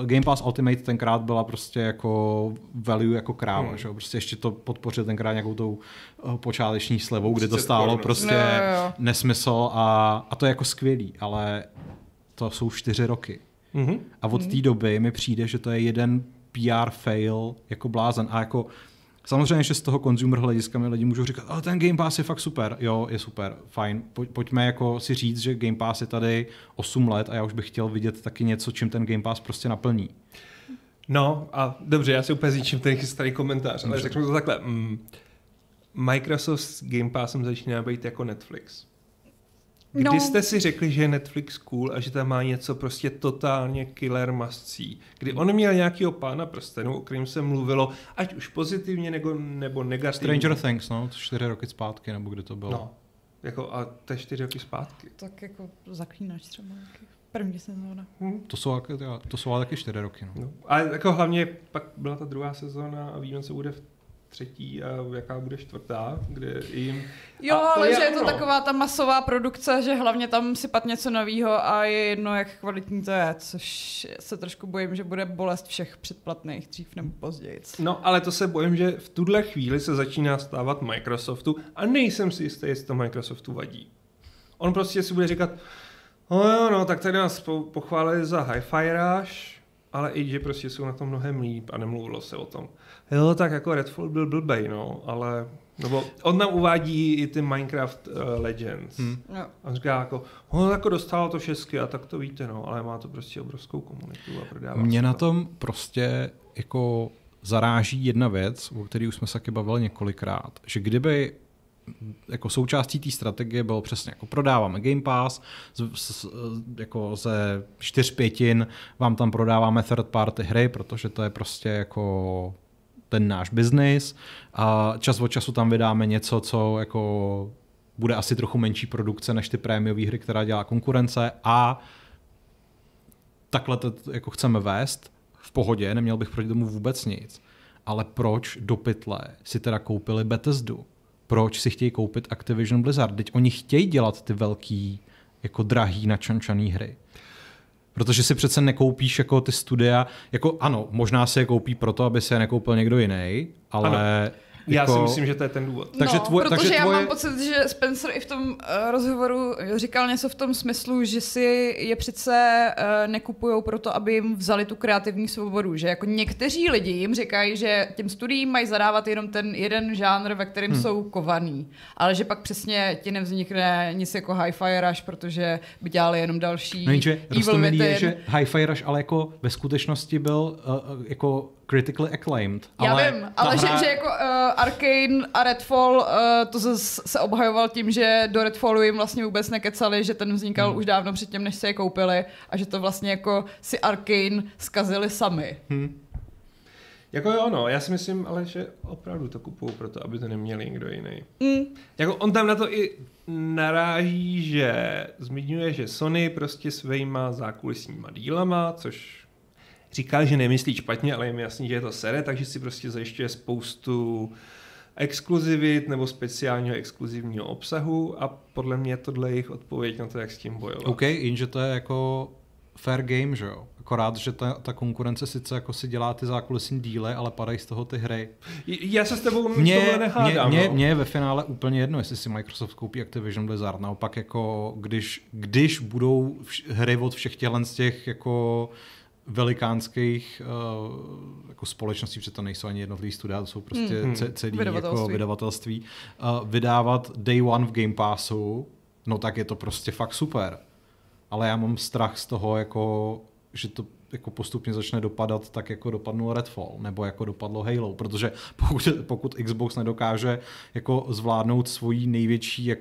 Game Pass Ultimate tenkrát byla prostě jako value jako kráva, že jo, prostě ještě to podpořil tenkrát nějakou tou počáteční slevou, kde to stálo prostě nesmysl a to je jako skvělý, ale to jsou 4 roky. A od té doby mi přijde, že to je jeden PR fail jako blázen. A jako samozřejmě, že z toho consumer hlediska mi lidi můžou říkat, ale ten Game Pass je fakt super. Jo, je super, fajn. Pojďme jako si říct, že Game Pass je tady 8 let a já už bych chtěl vidět taky něco, čím ten Game Pass prostě naplní. No a dobře, já si úplně zničím ten chystaný komentář, ale řeknu to takhle. Microsoft s Game Passem začíná být jako Netflix. Kdy jste si řekli, že je Netflix cool a že tam má něco prostě totálně killer mascí? Kdy on měl nějakýho pána prstenu, o kterém se mluvilo, ať už pozitivně nebo negativně. Stranger Things, no, to 4 roky zpátky, nebo kde to bylo. No, jako a to 4 roky zpátky. Tak jako Zaklínač třeba nějaký. První sezóna. To jsou ale taky 4 roky, no. A jako hlavně pak byla ta druhá sezóna a víme, co bude v třetí a jaká bude čtvrtá, kde jim... Jo, ale že je to taková ta masová produkce, že hlavně tam sypat něco novýho a je jedno, jak kvalitní to je, což se trošku bojím, že bude bolest všech předplatných dřív nebo později. No, ale to se bojím, že v tuhle chvíli se začíná stávat Microsoftu a nejsem si jistý, jestli to Microsoftu vadí. On prostě si bude říkat, no, tak tady nás pochválili za Hi-Fi Rush, ale i, že prostě jsou na tom mnohem líp a nemluvilo se o tom. Jo, tak jako Redfall byl blbej, no, ale... Nebo on nám uvádí i ty Minecraft Legends. No. A říká jako, jako dostalo to šestky a tak to víte, no, ale má to prostě obrovskou komunitu a prodává. Mě na tom prostě jako zaráží jedna věc, o které už jsme se taky bavili několikrát, že kdyby jako součástí té strategie bylo přesně jako prodáváme Game Pass, jako ze 4/5 vám tam prodáváme third party hry, protože to je prostě jako ten náš biznis a čas od času tam vydáme něco, co jako bude asi trochu menší produkce než ty prémiové hry, která dělá konkurence, a takhle to jako chceme vést, v pohodě, neměl bych proti tomu vůbec nic. Ale proč do pytle si teda koupili Bethesdu? Proč si chtějí koupit Activision Blizzard? Teď oni chtějí dělat ty velký, jako drahý, načančaný hry. Protože si přece nekoupíš jako ty studia, jako ano, možná si je koupí proto, aby se je nekoupil někdo jiný, ale... Ano. Já si myslím, že to je ten důvod. Takže já mám pocit, že Spencer i v tom rozhovoru říkal něco v tom smyslu, že si je přece nekupujou proto, aby jim vzali tu kreativní svobodu. Že jako někteří lidi jim říkají, že těm studiím mají zadávat jenom ten jeden žánr, ve kterém jsou kovaný. Ale že pak přesně ti nevznikne nic jako Hi-Fi Rush, protože by dělali jenom další evil je, že Hi-Fi Rush, ale jako ve skutečnosti byl jako... critically acclaimed. Já vím, ale že jako Arkane a Redfall to zase se obhajoval tím, že do Redfallu jim vlastně vůbec nekecali, že ten vznikal už dávno předtím, než se je koupili, a že to vlastně jako si Arkane zkazili sami. Jako jo, no, já si myslím, ale že opravdu to kupuju proto, aby to neměl někdo jiný. Jako on tam na to i naráží, že zmiňuje, že Sony prostě svýma zákulisníma dílama, což říkal, že nemyslí špatně, ale je mi jasný, že je to sere, takže si prostě zajišťuje spoustu exkluzivit nebo speciálního exkluzivního obsahu, a podle mě tohle jejich odpověď na to, jak s tím bojovat. OK, jenže to je jako fair game, že jo? Akorát, že ta konkurence sice jako si dělá ty zákulisní díly, ale padají z toho ty hry. Já se s tebou tohle nehádám. Mně je ve finále úplně jedno, jestli si Microsoft koupí Activision Blizzard. Naopak jako, když budou hry od všech těchto z těch jako velikánských jako společností, protože to nejsou ani jednotlivý studia, to jsou prostě celý vydavatelství, jako vydavatelství vydávat day one v Game Passu, no tak je to prostě fakt super. Ale já mám strach z toho, jako, že to jako postupně začne dopadat tak, jako dopadnul Redfall, nebo jako dopadlo Halo, protože pokud Xbox nedokáže jako zvládnout svůj největší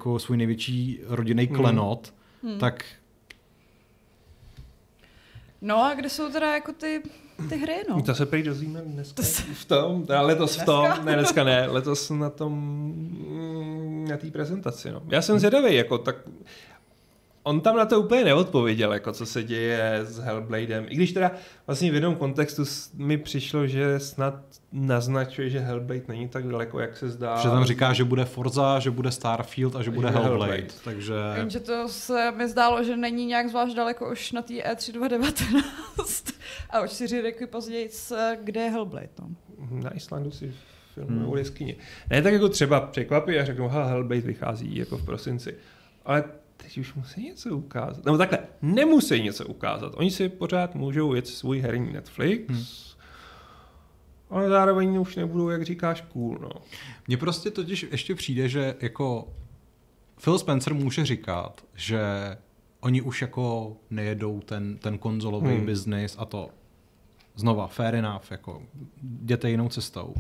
rodinný klenot, tak... No a kde jsou teda jako ty hry, no? To se prý dozvíme dneska v tom, letos v tom, ne dneska ne, letos na tom, na té prezentaci, no. Já jsem zvědavý, jako tak, on tam na to úplně neodpověděl, jako co se děje s Hellbladem, i když teda vlastně v jednom kontextu mi přišlo, že snad naznačuje, že Hellblade není tak daleko, jak se zdá. Protože tam říká, že bude Forza, že bude Starfield a že bude Hellblade. Takže... Jenže to se mi zdálo, že není nějak zvlášť daleko už na té E3 2019 a o 4 roky později, kde je Hellblade. No? Na Islandu si filmují jeskyně. Ne, tak jako třeba překvapí a řeknou, Hellblade vychází jako v prosinci. Ale teď už musí něco ukázat. Nebo takhle, nemusí něco ukázat. Oni si pořád můžou jet svůj herní Netflix, ale zároveň už nebudou, jak říkáš, cool, no. Mně prostě totiž ještě přijde, že jako Phil Spencer může říkat, že oni už jako nejedou ten konzolový biznis a to. Znova, fair enough, jako jděte jinou cestou.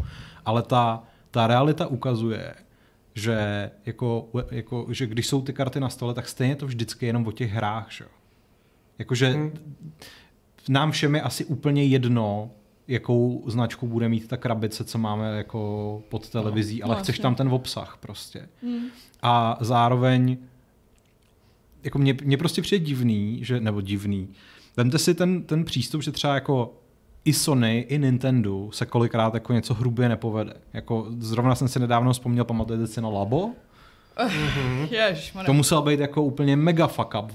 Ale ta realita ukazuje, že jako že když jsou ty karty na stole, tak stejně to vždycky jenom o těch hrách, že jo. Jakože nám všem je asi úplně jedno, jakou značku bude mít ta krabice, co máme jako pod televizí, ale chceš tam ten obsah prostě. A zároveň jako mě prostě přijde divný, nebo divný. Vemte si ten přístup, že třeba jako i Sony, i Nintendo se kolikrát jako něco hrubě nepovede. Jako zrovna jsem si nedávno vzpomněl, pamatujete si na Labo? To musel být jako úplně mega fuck up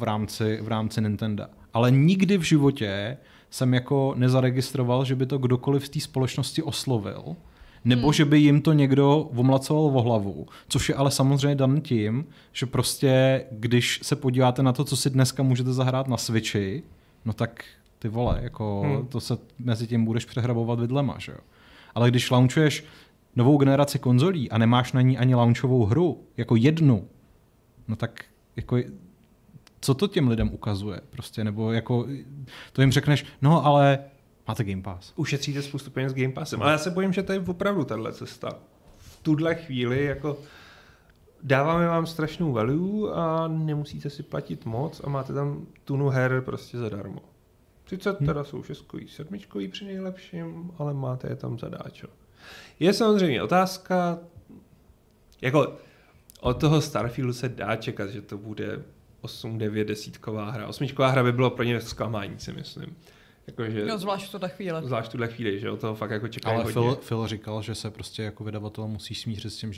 v rámci Nintendo. Ale nikdy v životě jsem jako nezaregistroval, že by to kdokoliv z té společnosti oslovil, nebo že by jim to někdo omlacoval o hlavu, což je ale samozřejmě dan tím, že prostě když se podíváte na to, co si dneska můžete zahrát na Switchi, no tak ty vole, jako to se mezi tím budeš přehrabovat vidlema, že jo. Ale když launchuješ novou generaci konzolí a nemáš na ní ani launchovou hru, jako jednu, no tak jako... Co to těm lidem ukazuje? Prostě, nebo jako to jim řekneš, no ale máte Game Pass. Ušetříte spoustu peněz s Game Passem, ale já se bojím, že to je opravdu tahle cesta. V tuhle chvíli jako dáváme vám strašnou value a nemusíte si platit moc a máte tam tunu her prostě zadarmo. Sice teda jsou 6-7 při nejlepším, ale máte je tam zadáčo. Je samozřejmě otázka, jako od toho Starfieldu se dá čekat, že to bude 8, 9, desítková hra. Osmičková hra by bylo pro ně zklamání, si myslím. Jakože, no, zvlášť v tuhle chvíli. Zvlášť v tuhle chvíli, že toho fakt jako čekají hodně. Ale Phil říkal, že se prostě jako vydavatel musí smířit s tím,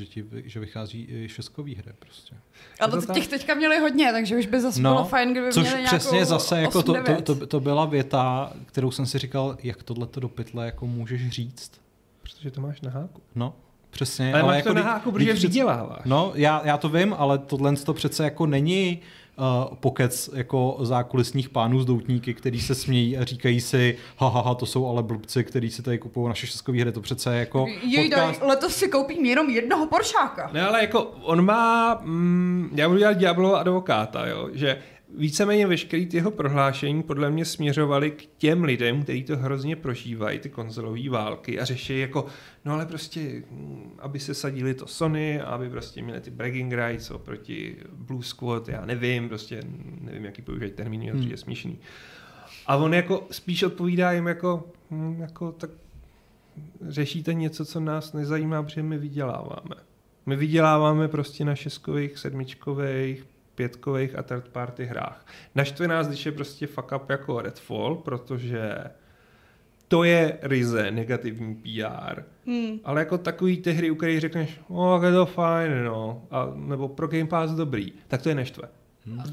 že vychází i šestkový hry prostě. Ale těch teďka měli hodně, takže už by zase bylo fajn, kdyby což měli nějakou přesně zase jako 8, to byla věta, kterou jsem si říkal, jak tohleto do pytle jako můžeš říct. Protože to máš na háku. No. Přesně, ale máš jako to na háku, protože vyděláváš. No, já to vím, ale tohle to přece jako není pokec jako zákulisních pánů z doutníky, který se smějí a říkají si hahaha, to jsou ale blbci, který si tady kupují naše šestkový hry, to přece jako podcast... Letos si koupím jenom jednoho poršáka. Ne, ale jako on má já budu dělat Ďáblova advokáta, jo, že víceméně veškerý ty jeho prohlášení podle mě směřovaly k těm lidem, kteří to hrozně prožívají, ty konzolové války a řeší jako, no ale prostě, aby se sadili to Sony, aby prostě měli ty bragging rights oproti Blue Squad, já nevím, prostě nevím, jaký používají termín, je to směšný. A on jako spíš odpovídá jim jako tak řešíte něco, co nás nezajímá, protože my vyděláváme. My vyděláváme prostě na šestkových, sedmičkových, pětkových a third party hrách. Naštve nás, když je prostě fuck up jako Redfall, protože to je ryze negativní PR. Ale jako takový ty hry, u kterých řekneš, je to fajn, no, a, nebo pro Game Pass dobrý, tak to je naštve.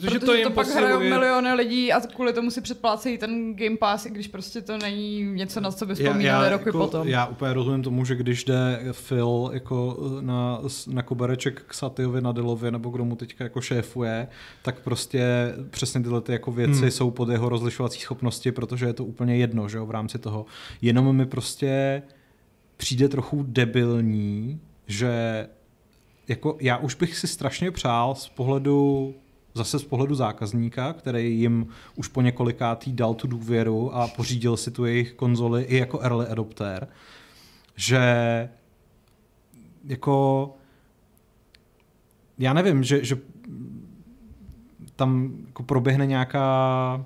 Protože to pak hrajou miliony lidí a kvůli tomu si předplácejí ten Game Pass, i když prostě to není něco, na co by vzpomínali roky jako, potom. Já úplně rozumím tomu, že když jde Phil jako na kobereček k Satyovi Nadelovi, nebo kdo mu teďka jako šéfuje, tak prostě přesně tyhle ty jako věci jsou pod jeho rozlišovací schopnosti, protože je to úplně jedno, že jo, v rámci toho. Jenom mi prostě přijde trochu debilní, že jako já už bych si strašně přál z pohledu zákazníka, který jim už po několikátý dal tu důvěru a pořídil si tu jejich konzoli i jako early adopter, že jako já nevím, že tam jako proběhne nějaká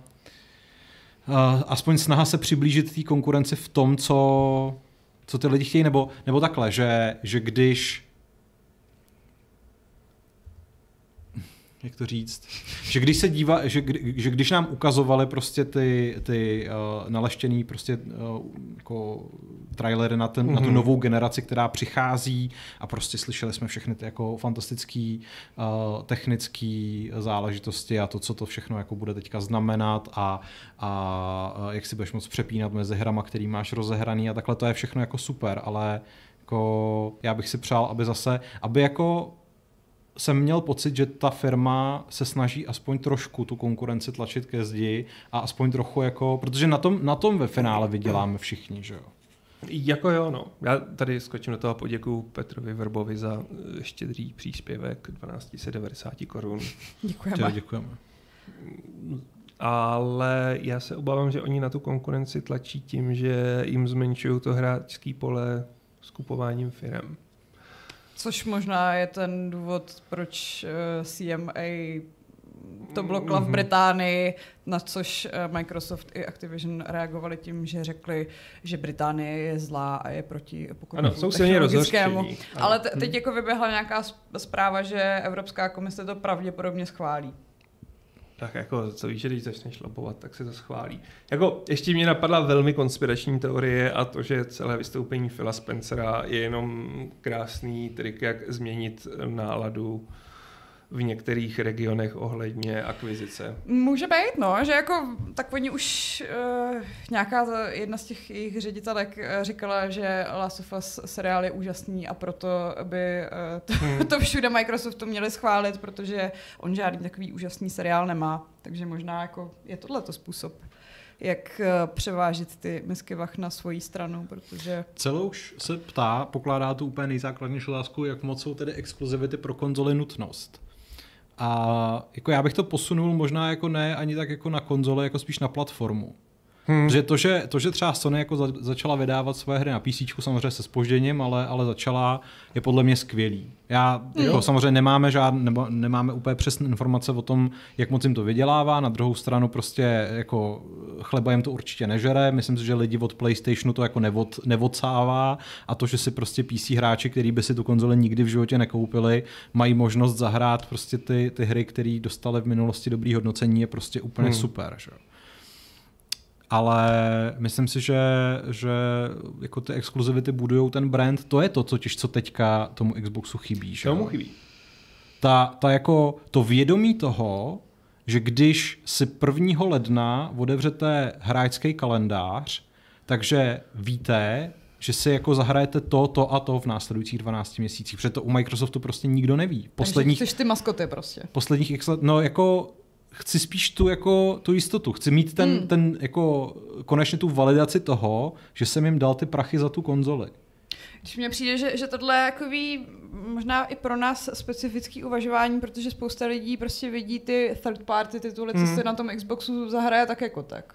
aspoň snaha se přiblížit té konkurenci v tom, co ty lidi chtějí, nebo takhle, že když jak to říct, že když se dívá, že když nám ukazovali prostě ty naleštěný prostě jako trailery na na tu novou generaci, která přichází a prostě slyšeli jsme všechny ty jako fantastický technický záležitosti a to, co to všechno jako bude teďka znamenat a jak si budeš moc přepínat mezi hrama, který máš rozehraný a takhle, to je všechno jako super, ale jako já bych si přál, aby jako jsem měl pocit, že ta firma se snaží aspoň trošku tu konkurenci tlačit ke zdi a aspoň trochu jako, protože na tom ve finále vyděláme všichni, že jo? Jako jo, no. Já tady skočím do toho a poděkuju Petrovi Vrbovi za štědrý příspěvek 1290 korun. Děkujeme. Ale já se obávám, že oni na tu konkurenci tlačí tím, že jim zmenšují to hráčský pole s kupováním firem. Což možná je ten důvod, proč CMA to blokla v Británii, na což Microsoft i Activision reagovali tím, že řekli, že Británie je zlá a je proti pokroku technologickému. Ale teď jako vyběhla nějaká zpráva, že Evropská komise to pravděpodobně schválí. Tak jako, co víš, že když začneš lobovat, tak se to schválí. Jako, ještě mě napadla velmi konspirační teorie a to, že celé vystoupení Phila Spencera je jenom krásný trik, jak změnit náladu v některých regionech ohledně akvizice. Může být, no, že jako, tak oni už nějaká jedna z těch jejich ředitelek říkala, že Last of Us seriál je úžasný a proto by to všude Microsoftu měli schválit, protože on žádný takový úžasný seriál nemá, takže možná jako je tohleto způsob, jak převážit ty misky vach na svoji stranu, protože... Celouš se ptá, pokládá tu úplně nejzákladnější otázku, jak moc jsou tedy exkluzivity pro konzoli nutnost. A jako já bych to posunul možná jako ne ani tak jako na konzole, jako spíš na platformu. Protože to, že třeba Sony jako začala vydávat své hry na PC, samozřejmě se zpožděním, ale začala, je podle mě skvělý. Jako samozřejmě nemáme žádné, nebo nemáme úplně přesné informace o tom, jak moc jim to vydělává. Na druhou stranu prostě jako chleba jim to určitě nežere, myslím si, že lidi od PlayStationu to jako neodsává a to, že si prostě PC hráči, který by si tu konzoli nikdy v životě nekoupili, mají možnost zahrát prostě ty hry, které dostaly v minulosti dobrý hodnocení, je prostě úplně super, že? Ale myslím si, že jako ty exkluzivity budujou ten brand, to je to, co teďka tomu Xboxu chybí, že? Tomu chybí. Ta jako to vědomí toho, že když si 1. ledna otevřete hráčský kalendář, takže víte, že si jako zahrajete to a to v následujících 12 měsících. Protože to u Microsoftu prostě nikdo neví. Takže chceš ty maskoty prostě. Posledních x let, no jako chci spíš tu jistotu. Chci mít ten jako konečně tu validaci toho, že jsem jim dal ty prachy za tu konzoli. Když mně přijde, že tohle je jakový, možná i pro nás specifický uvažování, protože spousta lidí prostě vidí ty third party tituly, co se na tom Xboxu zahraje tak jako tak.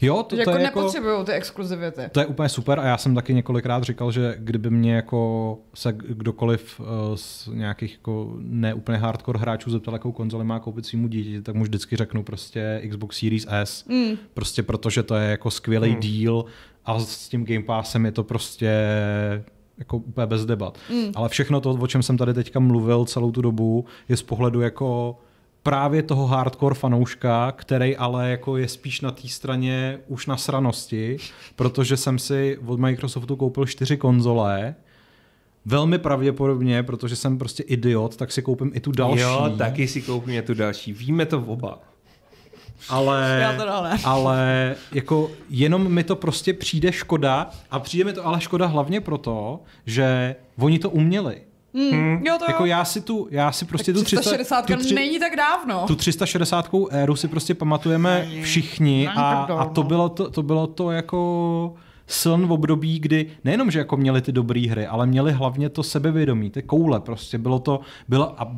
Jo, to jako nepotřebují ty exkluzivity. To je úplně super a já jsem taky několikrát říkal, že kdyby mě jako se kdokoliv z nějakých jako ne úplně hardcore hráčů zeptal, jakou konzoli má koupit svýmu dítěti, tak mu vždycky řeknu prostě Xbox Series S, prostě protože to je jako skvělý deal a s tím Game Passem je to prostě jako úplně bez debat. Ale všechno to, o čem jsem tady teďka mluvil celou tu dobu, je z pohledu jako právě toho hardcore fanouška, který ale jako je spíš na té straně už na sranosti, protože jsem si od Microsoftu koupil 4 konzole, velmi pravděpodobně, protože jsem prostě idiot, tak si koupím i tu další. Jo, taky si koupím i tu další. Víme to oba. Ale jako jenom mi to prostě přijde škoda a přijde mi to ale škoda hlavně proto, že oni to uměli. Jo, to jako já si prostě tu 360 není tak dávno. Tu 360 éru si prostě pamatujeme všichni a to bylo to jako siln v období, kdy nejenom, že jako měli ty dobré hry, ale měli hlavně to sebevědomí, ty koule prostě,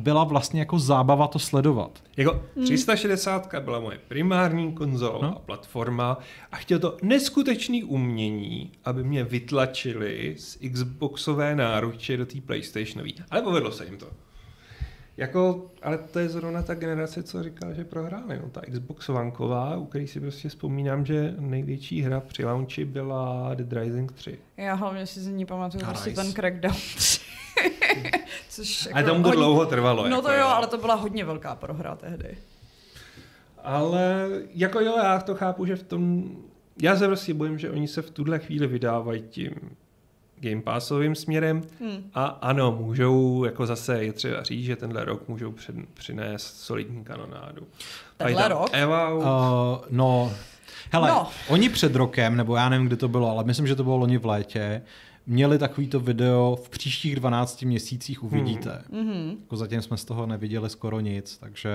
byla vlastně jako zábava to sledovat. Jako 360 byla moje primární konzola a platforma a chtěl to neskutečný umění, aby mě vytlačili z Xboxové náruče do té PlayStationový, ale povedlo se jim to. Jako, ale to je zrovna ta generace, co říkala, že prohráli. No, ta Xboxovanková, u který si prostě vzpomínám, že největší hra při launchi byla Dead Rising 3. Já hlavně si z ní pamatuju prostě ten Crackdown 3. Což jako ale tomu to dlouho trvalo. No jako, to jo, ale to byla hodně velká prohra tehdy. Ale jako jo, já to chápu, že v tom... Já se prostě bojím, že oni se v tuhle chvíli vydávají tím Game Passovým směrem a ano, můžou, jako zase je třeba říct, že tenhle rok můžou přinést solidní kanonádu. Tenhle rok? Oni před rokem, nebo já nevím, kdy to bylo, ale myslím, že to bylo loni v létě, měli takovýto video, v příštích 12 měsících uvidíte. Jako zatím jsme z toho neviděli skoro nic, takže...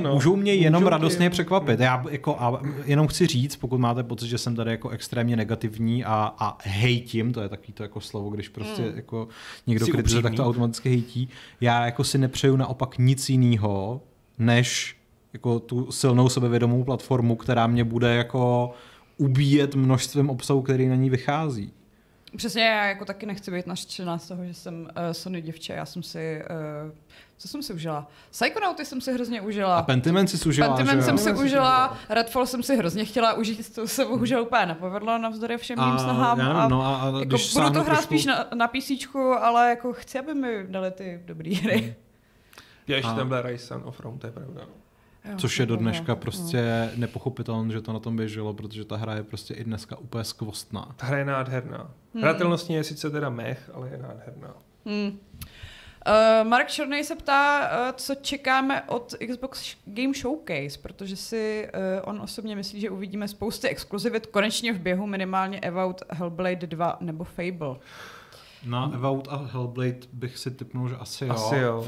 Můžou mě radostně překvapit. Já jako a jenom chci říct, pokud máte pocit, že jsem tady jako extrémně negativní a hejtím, to je takový to jako slovo, když prostě jako někdo kritizuje, tak to automaticky hejtí. Já jako si nepřeju naopak nic jiného, než jako tu silnou sebevědomou platformu, která mě bude jako ubíjet množstvím obsahu, který na ní vychází. Přesně, já jako taky nechci být naštřená z toho, že jsem Sony děvče. Já jsem si... Co jsem si užila? Psychonauty jsem si hrozně užila. A Pentiment si užila, Pentiment jsem si užila, Redfall jsem si hrozně chtěla užít, to se bohužel úplně nepovedlo navzdory všem mým snahám. A jako budu to hrát spíš na písíčku, ale jako chci, aby mi dali ty dobrý hry. Ještě tam byl Rise of Rome, to je pravda. Což je do dneška prostě nepochopitelné, že to na tom běželo, protože ta hra je prostě i dneska úplně skvostná. Ta hra je nádherná. Hratelnostně je sice teda mech, ale je nádherná. Marek Černý se ptá, co čekáme od Xbox Game Showcase, protože si on osobně myslí, že uvidíme spousty exkluzivit konečně v běhu, minimálně Evout, Hellblade 2 nebo Fable. Na Evout a Hellblade bych si tipnul, že asi jo.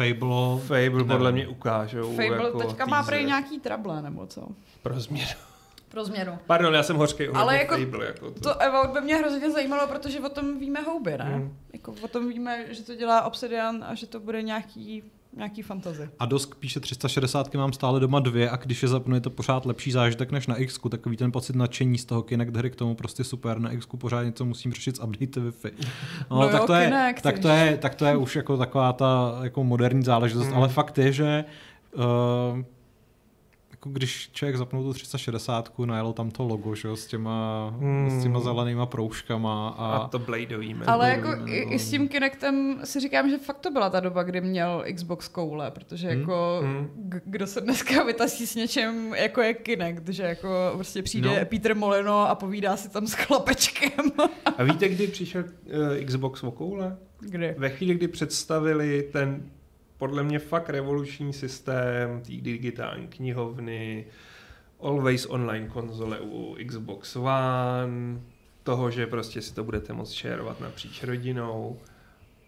Fable podle mě ukážou. Fable jako teďka má prý nějaký trable, nebo co? Pro změnu. Pardon, já jsem hořkej. Ale jako Fable, jako to Evout by mě hrozně zajímalo, protože o tom víme houby, ne? Jako o tom víme, že to dělá Obsidian a že to bude nějaký fantasy. A Dosk píše 360 mám stále doma 2 a když je zapnu, je to pořád lepší zážitek než na X-ku, takový ten pocit nadšení z toho Kinect hry k tomu prostě super, na X-ku pořád něco musím řešit s update Wi-Fi. Tak to je už jako taková ta jako moderní záležitost, ale fakt je, že Jako když člověk zapnul tu 360, najelo tam to logo, že jo, s těma zelenýma proužkama. A to bladeový. Ale jako i s tím Kinectem si říkám, že fakt to byla ta doba, kdy měl Xbox koule, protože jako kdo se dneska vytasí s něčem, jako je Kinect, že jako prostě přijde Peter Molino a povídá si tam s chlapečkem. A víte, kdy přišel Xbox o koule? Kdy? Ve chvíli, kdy představili ten podle mě fakt revoluční systém té digitální knihovny, always online konzole u Xbox One, toho, že prostě si to budete moct šerovat napříč rodinou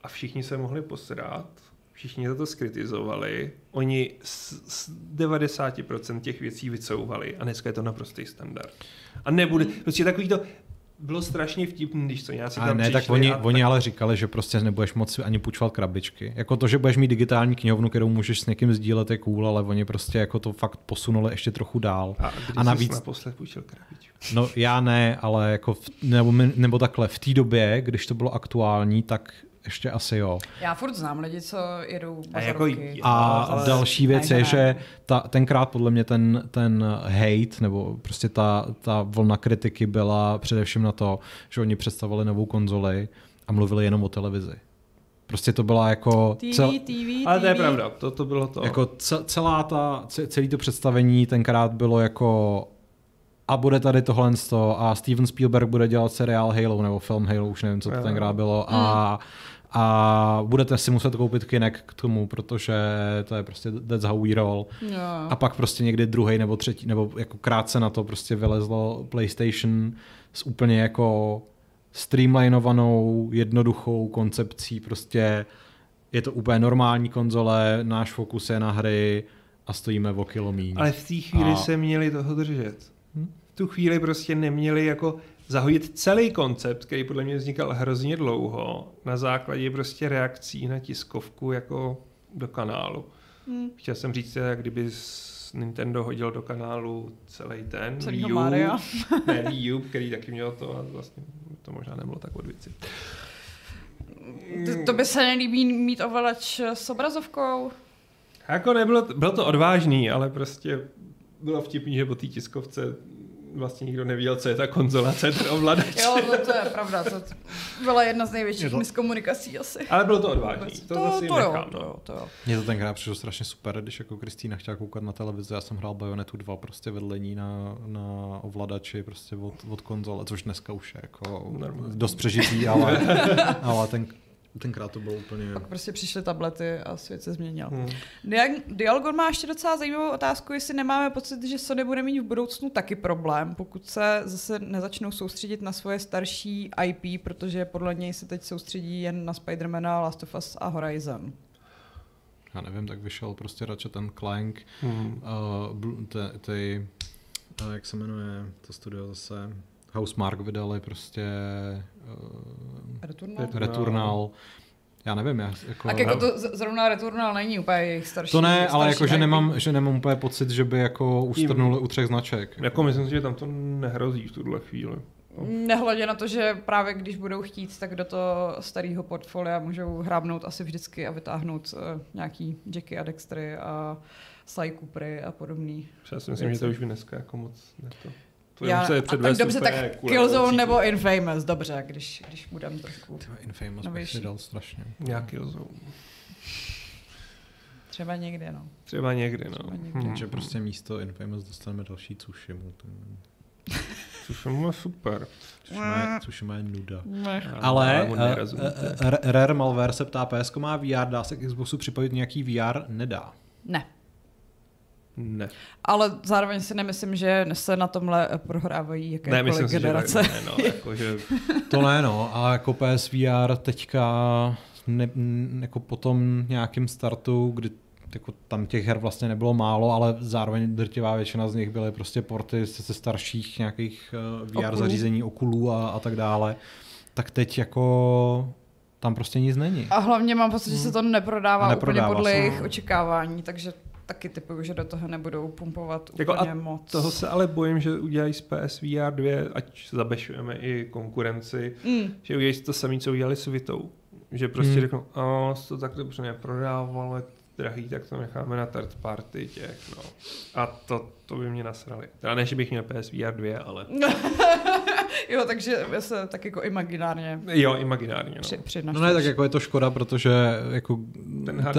a všichni se mohli posrat, všichni za to skritizovali, oni z 90% těch věcí vycouvali a dneska je to naprostý standard. A nebude, prostě takový to... Bylo strašně vtipný, když co nějak si tam přišli. Tak oni ale říkali, že prostě nebudeš moc ani půjčovat krabičky. Jako to, že budeš mít digitální knihovnu, kterou můžeš s někým sdílet, je cool, ale oni prostě jako to fakt posunuli ještě trochu dál. A navíc jsi naposled půjčil krabičku? No já ne, ale jako nebo takhle v té době, když to bylo aktuální, tak ještě asi jo. Já furt znám lidi, co jedou bazarovky. A další věc je, že tenkrát podle mě ten hate, nebo prostě ta vlna kritiky byla především na to, že oni představovali novou konzoli a mluvili jenom o televizi. Prostě to byla jako... TV. Ale to je pravda, to bylo to. Jako celé to představení tenkrát bylo jako... A bude tady tohle a Steven Spielberg bude dělat seriál Halo nebo film Halo, už nevím, co to tenkrát bylo. A budete si muset koupit Kinect k tomu, protože to je prostě that's how we roll. No. A pak prostě někdy druhý nebo třetí, nebo jako krátce na to prostě vylezlo PlayStation s úplně jako streamlinovanou, jednoduchou koncepcí. Prostě je to úplně normální konzole, náš fokus je na hry a stojíme o kilo míň. Ale v té chvíli se měli toho držet. V tu chvíli prostě neměli jako zahodit celý koncept, který podle mě vznikal hrozně dlouho, na základě prostě reakcí na tiskovku jako do kanálu. Chtěl jsem říct, jak kdyby Nintendo hodil do kanálu celý ten Wii U, který taky měl to a vlastně to možná nebylo tak od věci. To by se nelíbí mít ovladač s obrazovkou? Jako nebylo, bylo to odvážný, ale prostě... Bylo vtipný, že po té tiskovce vlastně nikdo nevěděl, co je ta konzola, co je ten ovladač. Jo, to je pravda. To byla jedna z největších miskomunikací asi. Ale bylo to odvážný. To jo. Mně to tenkrát přišlo strašně super, když jako Kristýna chtěla koukat na televizi. Já jsem hrál Bayonetu 2 prostě vedlení na ovladači prostě od konzole, což dneska už je jako dost přežitý, ale tenkrát to bylo úplně... Pak prostě přišly tablety a svět se změnil. Dialgon má ještě docela zajímavou otázku, jestli nemáme pocit, že Sony bude mít v budoucnu taky problém, pokud se zase nezačnou soustředit na svoje starší IP, protože podle něj se teď soustředí jen na Spidermana, Last of Us a Horizon. Já nevím, tak vyšel prostě Ratchet & Clank, jak se jmenuje to studio zase... Housemarque vydali prostě Returnal. Já nevím. Jako to zrovna Returnal není úplně jejich starší. To ne, ale jako, že nemám úplně pocit, že by jako ustrnuli u třech značek. Jako myslím si, že tam to nehrozí v tuhle chvíli. Nehledě na to, že právě když budou chtít, tak do toho starého portfolia můžou hrábnout asi vždycky a vytáhnout nějaký Jacky a Dextery a Sly Coopery a podobný. Já si myslím, že to už by dneska jako moc neto. Tak Killzone nebo Infamous, dobře, když budem trošku... Infamous bych si dal strašně. Já Killzone. Třeba někdy, no. Že prostě místo Infamous dostaneme další Tsushimu. Tsushima je super. Tsushima je nuda. Ale Rare Malware se ptá, PSko má VR, dá se k Xboxu připojit nějaký VR? Nedá. Ne. Ale zároveň si nemyslím, že se na tomhle prohrávají jakékoliv generace. To ne, no. A jako PSVR teďka jako po tom nějakém startu, kdy jako tam těch her vlastně nebylo málo, ale zároveň drtivá většina z nich byly prostě porty ze starších nějakých VR zařízení, Oculů a tak dále. Tak teď jako... Tam prostě nic není. A hlavně mám pocit, že se to neprodává úplně podle jejich očekávání, takže taky typuju, že do toho nebudou pumpovat úplně jako moc. Toho se ale bojím, že udělají z PSVR 2, ať zabešujeme i konkurenci, že udělají to samé, co udělali s Vitou. Že prostě řeknou, to tak dobře neprodávalo, drahý, tak to necháme na third party těch, no. A to by mě nasrali. Teda ne, že bych měl PSVR 2, ale... Jo, takže se tak jako imaginárně... Jo, imaginárně, no. No ne, tak jako je to škoda, protože jako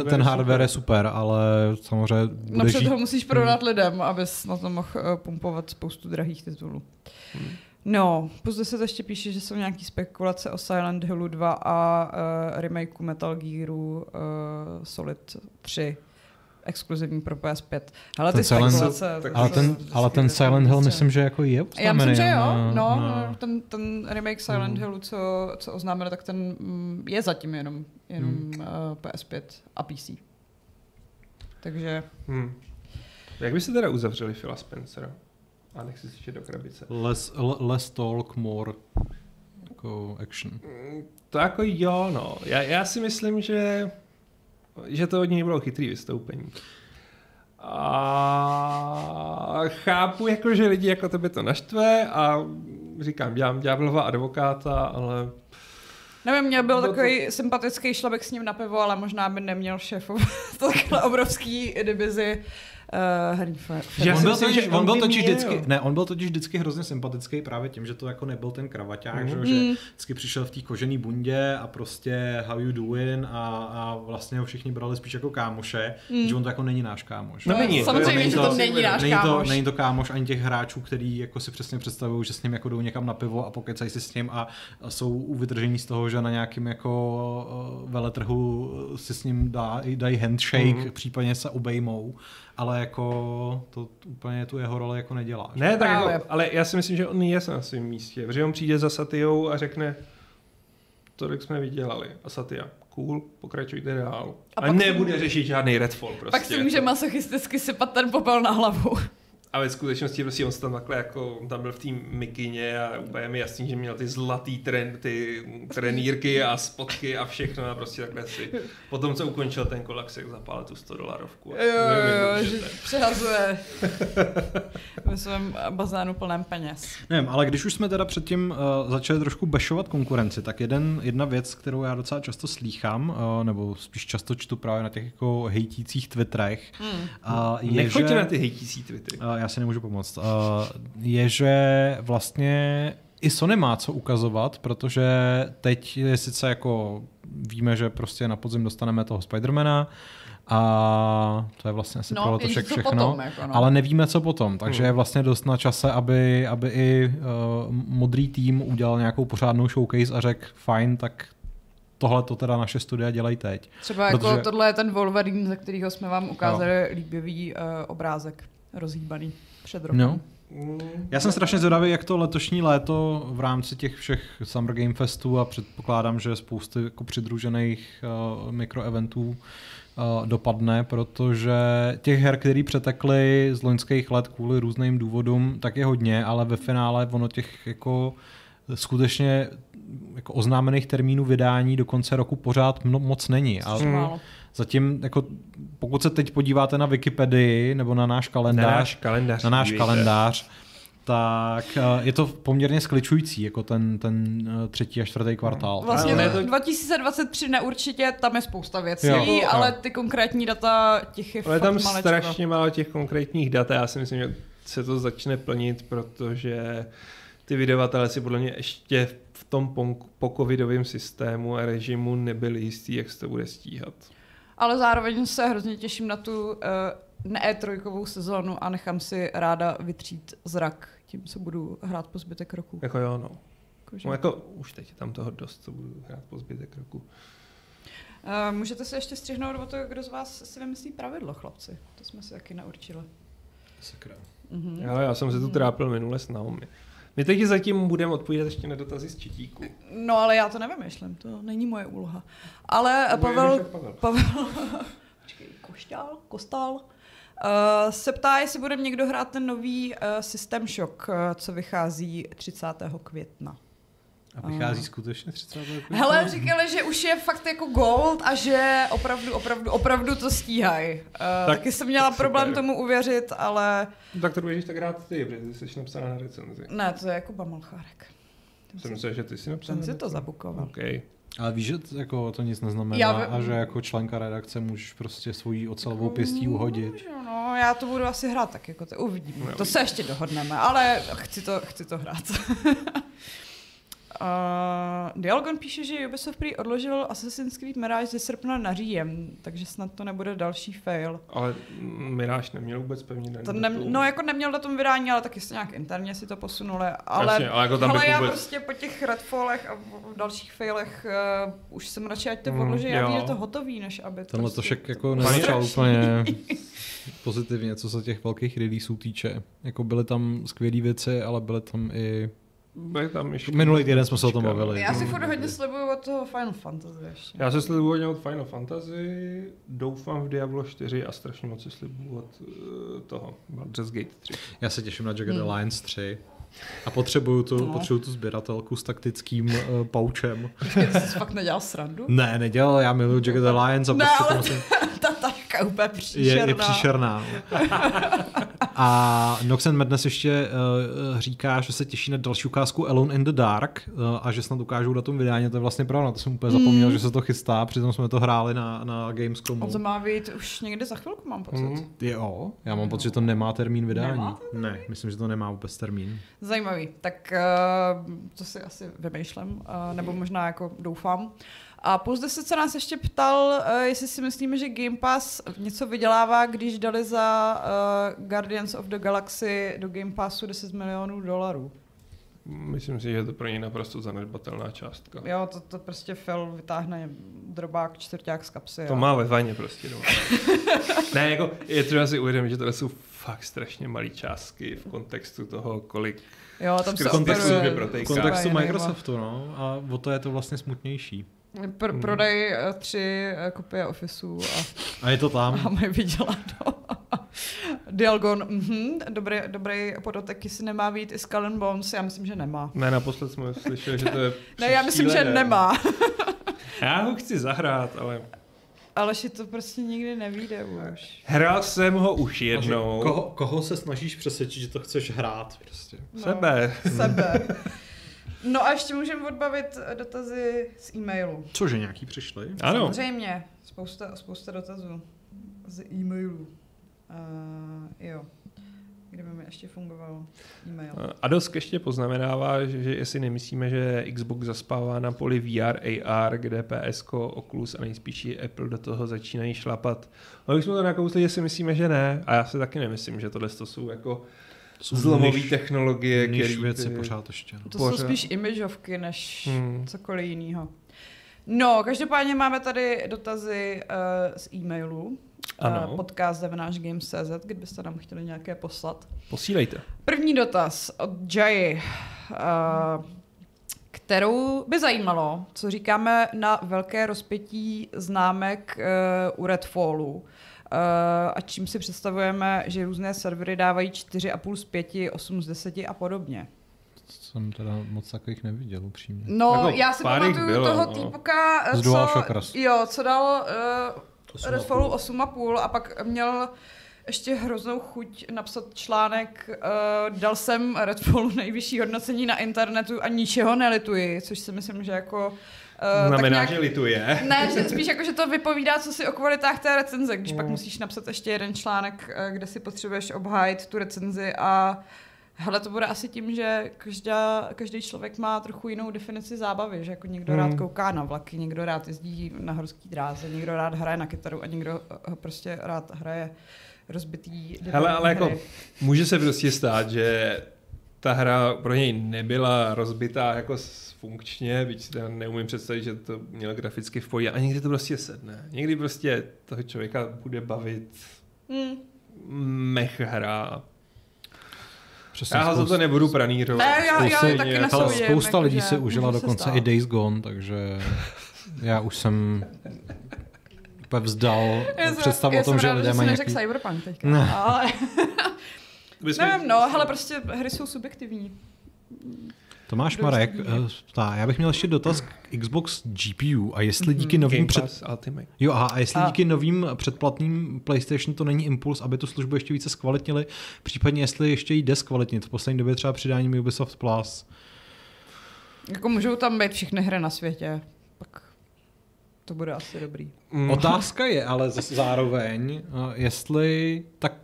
ten hardware je super, ale samozřejmě... Napřed ho musíš prodat lidem, abys na to mohl pumpovat spoustu drahých titulů. No, později se ještě píše, že jsou nějaké spekulace o Silent Hillu 2 a remakeu Metal Gearu Solid 3, exkluzivní pro PS5. Ale ty spekulace... Ale ten Silent Hill myslím, že jako je oznámený. Já myslím, že jo. No. Ten remake Silent Hillu, co oznámili, tak ten je zatím jenom PS5 a PC. Takže... Jak by se teda uzavřeli Phila Spencera? A nechci si do krabice. Less talk, more jako action. To jako jo, no. Já si myslím, že to od něj bylo chytrý vystoupení. A chápu, jako, že lidi jako tebe to naštve a říkám, dělám ďáblova advokáta, ale... Nevím, mě byl takový sympatický šlabek s ním na pivo, ale možná by neměl šéfovat takhle obrovský divizi. On byl totiž vždycky hrozně sympatický právě tím, že to jako nebyl ten kravaťák, že vždycky přišel v té kožený bundě a prostě how you doing a vlastně ho všichni brali spíš jako kámoše, že on to jako není náš kámoš. No, samozřejmě, že to není náš kámoš. Není to kámoš ani těch hráčů, který jako si přesně představují, že s ním jako jdou někam na pivo a pokecají si s ním a jsou vytržení z toho, že na nějakým jako veletrhu si s ním dají handshake, případně se obejmou. Ale jako to úplně tu jeho roli jako nedělá. Ne, tak jako, ale já si myslím, že on je na svém místě, protože on přijde za Satyou a řekne, tolik jsme vydělali a Satya, cool, pokračujte dál. A nebude řešit žádný Redfall prostě. Pak si může masochisticky sypat ten popel na hlavu. A ve skutečnosti prostě on se tam takhle jako, tam byl v té mikině a úplně mi jasný, že měl ty zlatý ty trenýrky a spotky a všechno a prostě takhle si. Potom, co ukončil ten kolaps, jak zapálil tu $100. Jo, že přehazuje ve svém bazánu plném peněz. Nevím, ale když už jsme teda předtím začali trošku bešovat konkurenci, tak jedna věc, kterou já docela často slýchám, nebo spíš často čtu právě na těch jako hejtících Twitterech. Nechoďte na ty hejtící Twittery. Já si nemůžu pomoct. Je, že vlastně i Sony má co ukazovat, protože teď je sice jako víme, že prostě na podzim dostaneme toho Spidermana a to je vlastně asi prolotoček všechno, potom, ale nevíme, co potom. Takže je vlastně dost na čase, aby i modrý tým udělal nějakou pořádnou showcase a řekl fajn, tak tohle to teda naše studia dělají teď. Třeba protože... jako tohle je ten Wolverine, ze kterého jsme vám ukázali líbivý obrázek. Rozhýbaný před rokem. No. Já jsem strašně zvědavý, jak to letošní léto v rámci těch všech Summer Game Festů a předpokládám, že spousty jako přidružených mikroeventů dopadne, protože těch her, které přetekly z loňských let kvůli různým důvodům, tak je hodně, ale ve finále ono těch jako skutečně jako oznámených termínů vydání do konce roku pořád moc není. Zatím, jako, pokud se teď podíváte na Wikipedii nebo na náš kalendář, tak je to poměrně skličující, jako ten třetí a čtvrtý kvartál. Vlastně 2023 neurčitě, tam je spousta věcí, ale ty konkrétní data těch je fakt malečko. Ale tam strašně málo těch konkrétních dat a já si myslím, že se to začne plnit, protože ty vydavatelé si podle mě ještě v tom pocovidovém systému a režimu nebyli jistí, jak se to bude stíhat. Ale zároveň se hrozně těším na tu ne-E3kovou sezónu a nechám si ráda vytřít zrak. Tím se budu hrát po zbytek roku. Jako jo, no. Jako už teď tam toho dost, co budu hrát po zbytek roku. Můžete se ještě střihnout o to, kdo z vás si vymyslí pravidlo, chlapci. To jsme si taky naurčili. Sakra. Já jsem se tu trápil minule s Naomi. My teď zatím budeme odpovídat ještě na dotazy z čitíku. No ale já to nevymýšlím, to není moje úloha. Ale Pavel Kostal se ptá, jestli bude někdo hrát ten nový System Shock, co vychází 30. května. A vychází skutečně 30. května? Hele, říkali, že už je fakt jako gold a že opravdu to stíhají. Taky jsem měla problém tomu uvěřit, ale... No, tak to budeš tak rád ty, protože jsi napsala na recenzi. Ne, to je Kuba Malchárek. Jsem myslel, že ty jsi napsal. Jsem si to zabukoval. Okay. Ale víš, že jako to nic neznamená a že jako členka redakce můžeš prostě svoji ocelovou pěstí uhodit. No, já to budu asi hrát, tak jako to uvidíme. To se ještě dohodneme, ale chci to hrát. Dialgon píše, že Ubisoft prý odložil Assassin's Creed Mirage ze srpna na říjen, takže snad to nebude další fail. Ale Mirage neměl vůbec pevně datum. No jako neměl datum vydání, ale taky se nějak interně si to posunuli. Ale jako tam hele, já prostě po těch Redfallech a dalších failech už jsem radši, ať to odloží, já vím, že to hotový, než aby tenhle prostě to však jako nezačal úplně pozitivně, co se těch velkých releaseů týče. Jako byly tam skvělé věci, ale byly tam i minulý týden jsme se o tom bavili. Já si furt hodně slibuju od toho Final Fantasy. Já se slibuju hodně od Final Fantasy, doufám v Diablo 4 a strašně moc si slibuju od toho Baldur's Gate 3. Já se těším na Jagged Alliance 3 a potřebuju tu sběratelku s taktickým poučem. Ty jsi fakt nedělal srandu? Ne, nedělal, já miluju Jagged Alliance a prostě taška úplně příšerná. Je příšerná. A Nox & Madness ještě říká, že se těší na další ukázku Alone in the Dark a že snad ukážou datum vydání. To je vlastně pravda, to jsem úplně zapomněl, že se to chystá, přitom jsme to hráli na Gamescomu. On to má být už někde za chvilku, mám pocit. Jo, já mám pocit, že to nemá termín vydání. Ne, myslím, že to nemá vůbec termín. Zajímavý, tak to si asi vymýšlím, nebo možná jako doufám. A Pouze se nás ještě ptal, jestli si myslíme, že Game Pass něco vydělává, když dali za Guardians of the Galaxy do Game Passu $10 milionů. Myslím si, že je to pro něj naprosto zanedbatelná částka. Jo, to prostě Phil vytáhne drobák čtvrťák z kapsy. To má ve vajně prostě doma. Ne, jako je třeba si uvědomit, že tohle jsou fakt strašně malý částky v kontextu toho, kolik. Jo, tam se operuje. V kontextu Microsoftu, no, a o to je to vlastně smutnější. Prodaj 3 kopie Officeu a je to tam. A mají vydělat. Dialgon, dobrý podotek, jestli nemá být i Skull and Bones, já myslím, že nemá. Ne, naposled jsme slyšeli, že to je ne, já myslím, že nemá. Já ho chci zahrát, ale... Aleši, to prostě nikdy nevíde už. Hrál jsem ho už jednou. Koho se snažíš přesvědčit, že to chceš hrát? Prostě? No, sebe. No a ještě můžeme odbavit dotazy z e-mailu. Cože, nějaký přišly? Ano. Samozřejmě, spousta dotazů z e-mailu. Jo, kdyby mi ještě fungoval e-mail. Adosk ještě poznamenává, že jestli nemyslíme, že Xbox zaspává na poli VR, AR, kde PSko, Oculus a nejspíš Apple do toho začínají šlapat. No když jsme to nakousli, jestli myslíme, že ne. A já se taky nemyslím, že tohle jsou jako... zlomové technologie, které věci pořád ještě. To pořád. Jsou spíš imageovky než cokoliv jiného. No, každopádně máme tady dotazy z e-mailu. podcast@gamescz, kdybyste nám chtěli nějaké poslat. Posílejte. První dotaz od Jai, kterou by zajímalo, co říkáme na velké rozpětí známek u Redfallu. A čím si představujeme, že různé servery dávají 4,5 z 5, 8 z 10 a podobně. Jsem teda moc takových neviděl upřímně. No, jako já si pamatuju toho týpka, co dal Redfallu 8,5 a pak měl ještě hroznou chuť napsat článek dal jsem Redfallu nejvyšší hodnocení na internetu a ničeho nelituji, což si myslím, že jako... Znamená, že lituje. Ne, že spíš jako, že to vypovídá, co si o kvalitách té recenze, když pak musíš napsat ještě jeden článek, kde si potřebuješ obhájit tu recenzi a hele, to bude asi tím, že každý člověk má trochu jinou definici zábavy, že jako někdo rád kouká na vlaky, někdo rád jezdí na horský dráze, někdo rád hraje na kytaru a někdo prostě rád hraje rozbitý. Hele, ale hry. Jako může se prostě stát, že ta hra pro něj nebyla rozbitá jako funkčně, byť si neumím představit, že to mělo graficky v pohodě, a někdy to prostě sedne. Někdy prostě toho člověka bude bavit mech hra. Přesně, já za to nebudu pranírovat. Spousta lidí se užila dokonce i Days Gone, takže já už jsem úplně vzdal představu o tom, že lidé mají nějaký... Já jsem rád, že jsem neřekl Cyberpunk teďka, ale... Nevím, ale prostě hry jsou subjektivní. Tomáš Marek ptá, já bych měl ještě dotaz k Xbox GPU a jestli díky novým díky novým předplatným PlayStation to není impuls, aby tu službu ještě více zkvalitnili, případně jestli ještě jde zkvalitnit. V poslední době třeba přidáním Ubisoft Plus. Jako můžou tam být všechny hry na světě. Pak To bude asi dobrý. Otázka je ale zároveň, jestli ta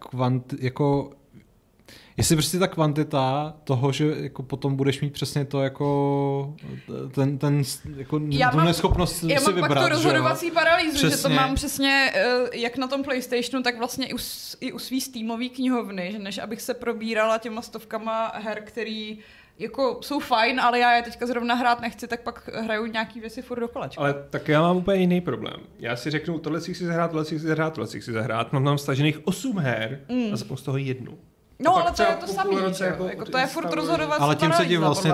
kvantita toho, že jako potom budeš mít přesně to jako ten jako neschopnost si vybrat. Já mám pak tu rozhodovací paralýzu, přesně. Že to mám přesně jak na tom PlayStationu, tak vlastně i u svý Steamové knihovny, že než abych se probírala těma stovkama her, který jako jsou fajn, ale já je teďka zrovna hrát nechci, tak pak hraju nějaký věci furt do kolečka. Ale tak já mám úplně jiný problém. Já si řeknu, tohle si chci zahrát, mám tam stažených 8 her a zapnu z toho jednu. No, ale to je to samý, jako to je furt rozhodovací. Ale tím se ti vlastně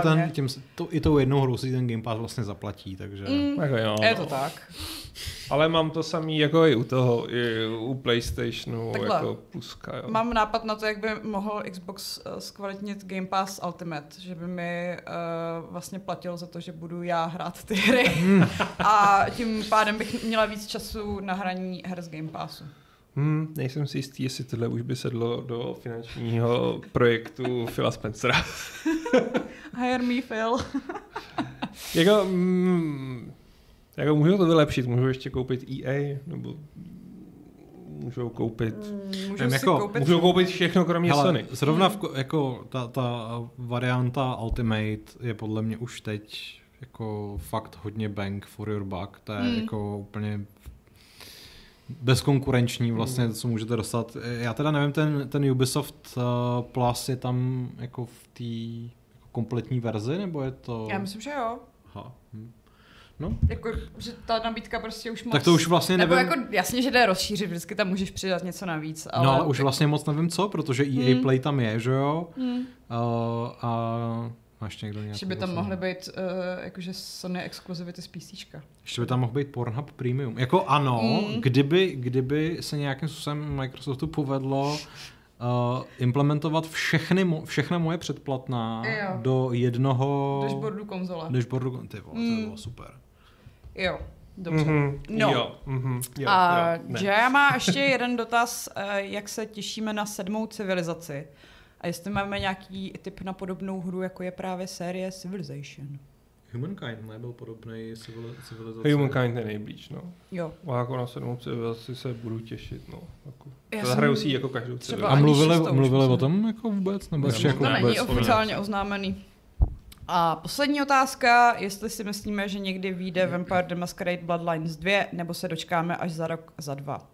i tou jednou hrou si ten Game Pass vlastně zaplatí, takže... Jako jo, je to tak. Ale mám to samý jako i u toho, i u PlayStationu, takhle, jako pluska, jo. Mám nápad na to, jak by mohl Xbox zkvalitnit Game Pass Ultimate, že by mi vlastně platil za to, že budu já hrát ty hry a tím pádem bych měla víc času na hraní her z Game Passu. Nejsem si jistý, jestli tohle už by sedlo do finančního projektu Phila Spencera. Hire me, Phil. jako můžu to vylepšit, můžu ještě koupit EA, nebo můžou koupit... Můžou koupit všechno, kromě Sony. Zrovna jako ta varianta Ultimate je podle mě už teď jako fakt hodně bang for your buck. To je jako úplně... bezkonkurenční vlastně, co můžete dostat. Já teda nevím, ten Ubisoft Plus je tam jako v té jako kompletní verzi, nebo je to... Já myslím, že jo. Aha. No. Jako, že ta nabídka prostě už moc... Tak to už vlastně nevím... Nebo jako jasně, že jde rozšířit, vždycky tam můžeš přidat něco navíc, ale... No, ale už vlastně moc nevím co, protože EA Play tam je, že jo? A... Ještě by tam mohly být jakože Sony exkluzivity z PCčka. Ještě by tam mohl být Pornhub Premium. Jako ano, kdyby se nějakým způsobem Microsoftu povedlo implementovat všechna moje předplatná do jednoho... Dashboardu konzole. Ty vole, to bylo super. Jo, dobře. Já má ještě jeden dotaz, jak se těšíme na 7. civilizaci. A jestli máme nějaký tip na podobnou hru, jako je právě série Civilization. Humankind nebyl podobnej civilizaci. Humankind je nejblíž, no. Jo. A jako na 7. civilizaci se budu těšit, no. Jako, zahraju si jako každou civilizaci. A mluvili o tom jako vůbec? Nebo to jako není oficiálně oznámený. A poslední otázka, jestli si myslíme, že někdy vyjde Vampire the Masquerade Bloodlines 2, nebo se dočkáme až za rok, za 2.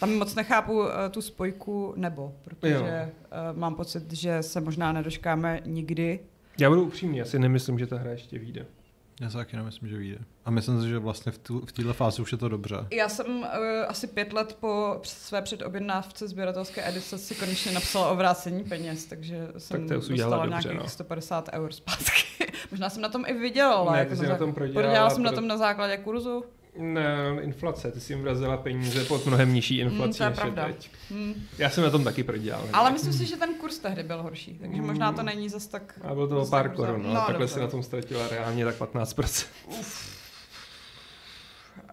Tam moc nechápu tu spojku nebo, protože mám pocit, že se možná nedočkáme nikdy. Já budu upřímný, já si nemyslím, že ta hra ještě vyjde. Já se taky nemyslím, že vyjde. A myslím si, že vlastně v této fázi už je to dobře. Já jsem asi 5 let po své předobjednávce sběratelské edice si konečně napsala o vrácení peněz, takže jsem dostala nějakých 150 € zpátky. Možná jsem na tom i vydělala. Ne, jako prodělala jsem na tom na základě kurzu. Ne, inflace. Ty jsi jim vrazila peníze pod mnohem nižší inflací než teď. Já jsem na tom taky prodělal. Ale myslím si, že ten kurz tehdy byl horší, takže možná to není zas tak... A bylo to o pár korun, no, takhle si na tom ztratila reálně tak 15%. Uf.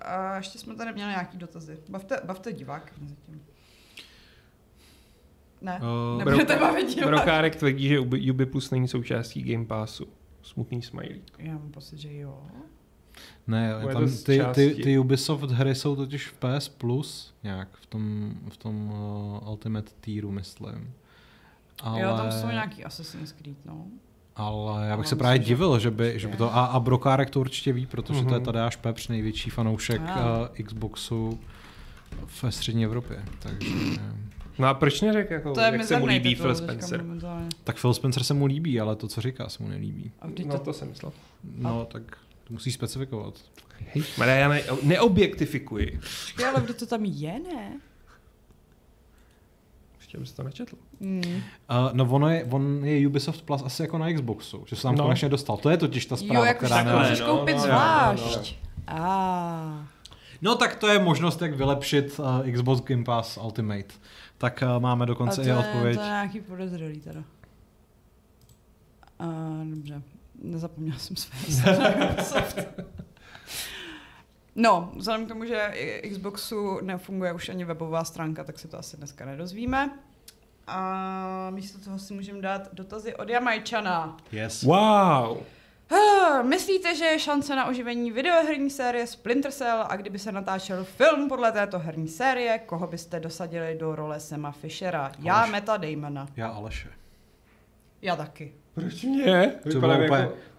A ještě jsme tady měli nějaký dotazy. Bavte divák. Ne, nebudete bavit divák. Brokárek tvrdí, že Ubi Plus není součástí Game Passu. Smutný smajlík. Já mám pocit, že jo. Ne, tam ty Ubisoft hry jsou totiž v PS Plus nějak v tom Ultimate tieru, myslím. Ale, jo, tam jsou nějaký Assassin's Creed, no. Ale já bych se právě divil, že by to... A Brokárek to určitě ví, protože to je Tadeáš Pepř, největší fanoušek Xboxu ve střední Evropě, takže... No a proč neřek, jako, jak se mu líbí Phil Spencer? Tak Phil Spencer se mu líbí, ale to, co říká, se mu nelíbí. No to jsem myslel. No tak... Musíš specifikovat. Hej, ale já neobjektifikuji. Počkej, ale kdo to tam je, ne? Ještě bys to nečetl. No on je Ubisoft Plus asi jako na Xboxu, že se tam konečně dostal. To je totiž ta zpráva, která... Jo, můžeš koupit zvlášť. No tak to je možnost, jak vylepšit Xbox Game Pass Ultimate. Tak máme dokonce i odpověď. To je nějaký podezřelý teda. Dobře. Nezapomněla jsem své Microsoft. No, vzhledem k tomu, že Xboxu nefunguje už ani webová stránka, tak se to asi dneska nedozvíme. A místo toho si můžeme dát dotazy od Jamajčana. Yes. Wow. Myslíte, že je šance na oživení videoherní série Splinter Cell a kdyby se natáčel film podle této herní série, koho byste dosadili do role Sama Fischera? Aleš. Já Meta Damona. Já Aleše. Já taky. Proč mě? To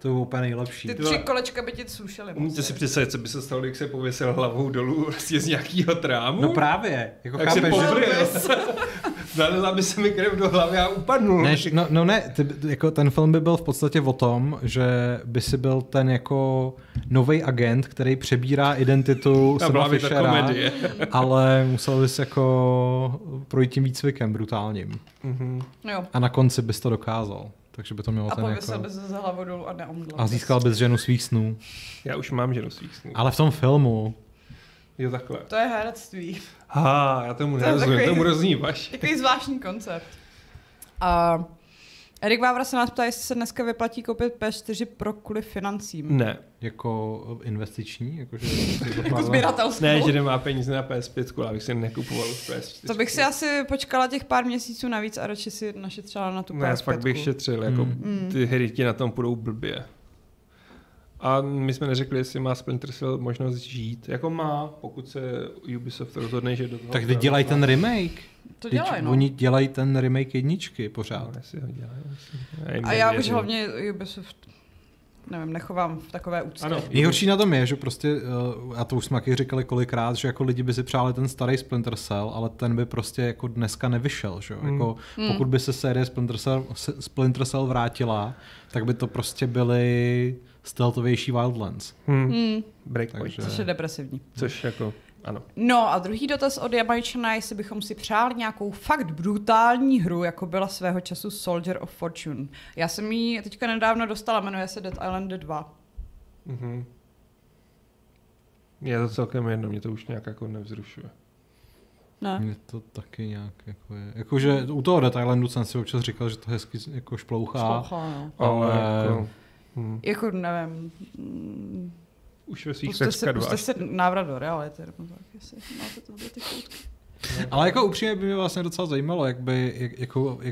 bylo úplně nejlepší. Ty tři kolečka by ti slušely. Můžete si představit, co by se stalo, když se pověsil hlavou dolů vlastně z nějakého trámu? No právě. Jako tak chápeš, se zalila by se mi krev do hlavy a upadnul. Ne, jako ten film by byl v podstatě o tom, že by si byl ten jako novej agent, který přebírá identitu Sama Fischera, ale musel bys jako projít tím výcvikem brutálním. Mm-hmm. Jo. A na konci bys to dokázal. Takže by to mělo a ten jako... A pověsil bys se hlavou dolů a neomdlel. A získal bys ženu svých snů. Já už mám ženu svých snů. Ale v tom filmu... Jo, takhle. To je herectví. Já tomu nerozumím, tomu roznívaš. Takový zvláštní koncept. Erik Vávra se nás ptá, jestli se dneska vyplatí koupit PS4 Pro kvůli financím. Ne. Jako investiční? Jako sběratelskou? Ne, že nemá peníze na PS5, abych si nekupoval PS4. To bych si asi počkala těch pár měsíců navíc a radši si našetřila na tu PS5. Ne, fakt bych šetřil, jako ty hry ti na tom půjdou blbě. A my jsme neřekli, jestli má Splinter Cell možnost žít. Jako má, pokud se Ubisoft rozhodne, že do toho... Tak dělají ten remake. To dělají, no. Oni dělají ten remake jedničky pořád. No, si ho dělají, a já už hlavně Ubisoft, nevím, nechovám v takové úctě. Nejhorší na tom je, že prostě, a to už jsme taky říkali kolikrát, že jako lidi by si přáli ten starý Splinter Cell, ale ten by prostě jako dneska nevyšel. Že? Jako, pokud by se série Splinter Cell vrátila, tak by to prostě byly... stealthovější Wildlands. Breakpoint. Což je depresivní. Což jako, ano. No a druhý dotaz od Jamajčana, jestli bychom si přáli nějakou fakt brutální hru, jako byla svého času Soldier of Fortune. Já jsem ji teďka nedávno dostala, jmenuje se Dead Island 2. Mhm. Je to celkem jedno, mě to už nějak jako nevzrušuje. Ne. Mě to taky nějak jako je. Jakože u toho Dead Islandu jsem si občas říkal, že to hezky jako šplouchá. No. Ale... jako... jako nevím. Už ve svých 2. Puste se návrat do reality, nebo tak, jestli máte to ty koutky. Ale jako upřímně by mě vlastně docela zajímalo, jak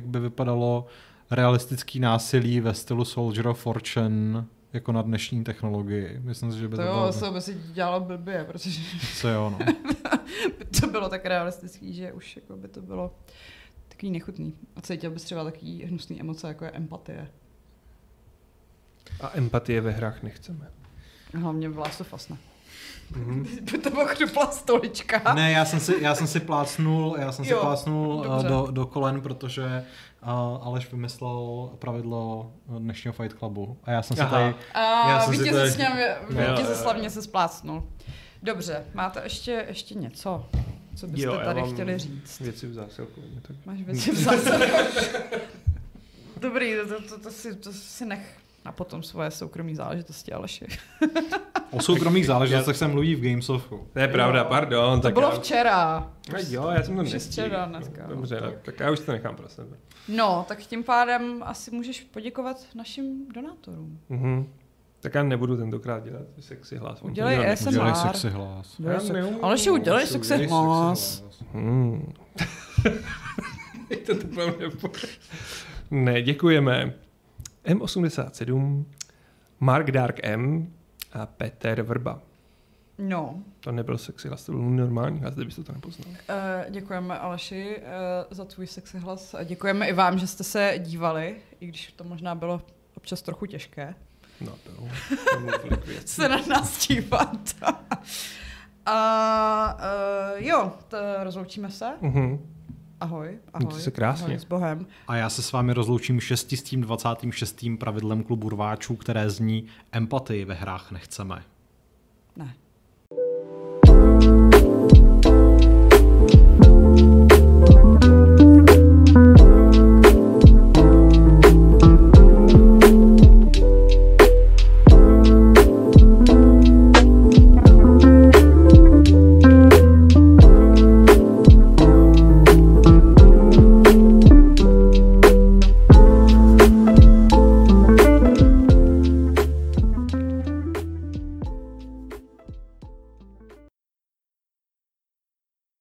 by vypadalo realistický násilí ve stylu Soldier of Fortune jako na dnešní technologii. Myslím si, že by to bylo... To by se dělalo blbě, protože... Co jo, no. To bylo tak realistický, že už jako by to bylo takový nechutný. A cítil bys třeba takový hnusný emoce, jako je empatie. A empatie ve hrách nechceme. Hlavně v Last of Us ne. To bylo chrupla stolička. Ne, já jsem si plácnul do kolen, protože Aleš vymyslel pravidlo dnešního Fight Clubu. A já jsem si tady... Vítěze slavně se splácnul. Dobře, máte ještě něco, co byste tady chtěli říct? Věci v zásilku. Máš věci v zásilku? Dobrý, to si nech... A potom svoje soukromí záležitosti, Aleši. O soukromých záležitostech se mluví v Gamesofu. To je pravda, pardon. To bylo včera. Jo, já jsem to včera dneska. Dobře, tak já už to nechám pro sebe. No, tak tím pádem asi můžeš poděkovat našim donátorům. Tak já nebudu tentokrát dělat sexy hlas. Udělej ASMR. Udělej sexy hlas. Aleši, udělej sexy hlas. Ne, děkujeme. M87, Mark Dark M a Peter Vrba. No. To nebyl sexy hlas, to byl normální hlas, kdybyste to nepoznal. Děkujeme Aleši za tvůj sexy hlas a děkujeme i vám, že jste se dívali, i když to možná bylo občas trochu těžké. No to se na nás dívat. A jo, rozloučíme se. Ahoj. Mějte se krásně. Ahoj, s Bohem. A já se s vámi rozloučím 626. pravidlem klubu rváčů, které zní empatii ve hrách nechceme. Ne.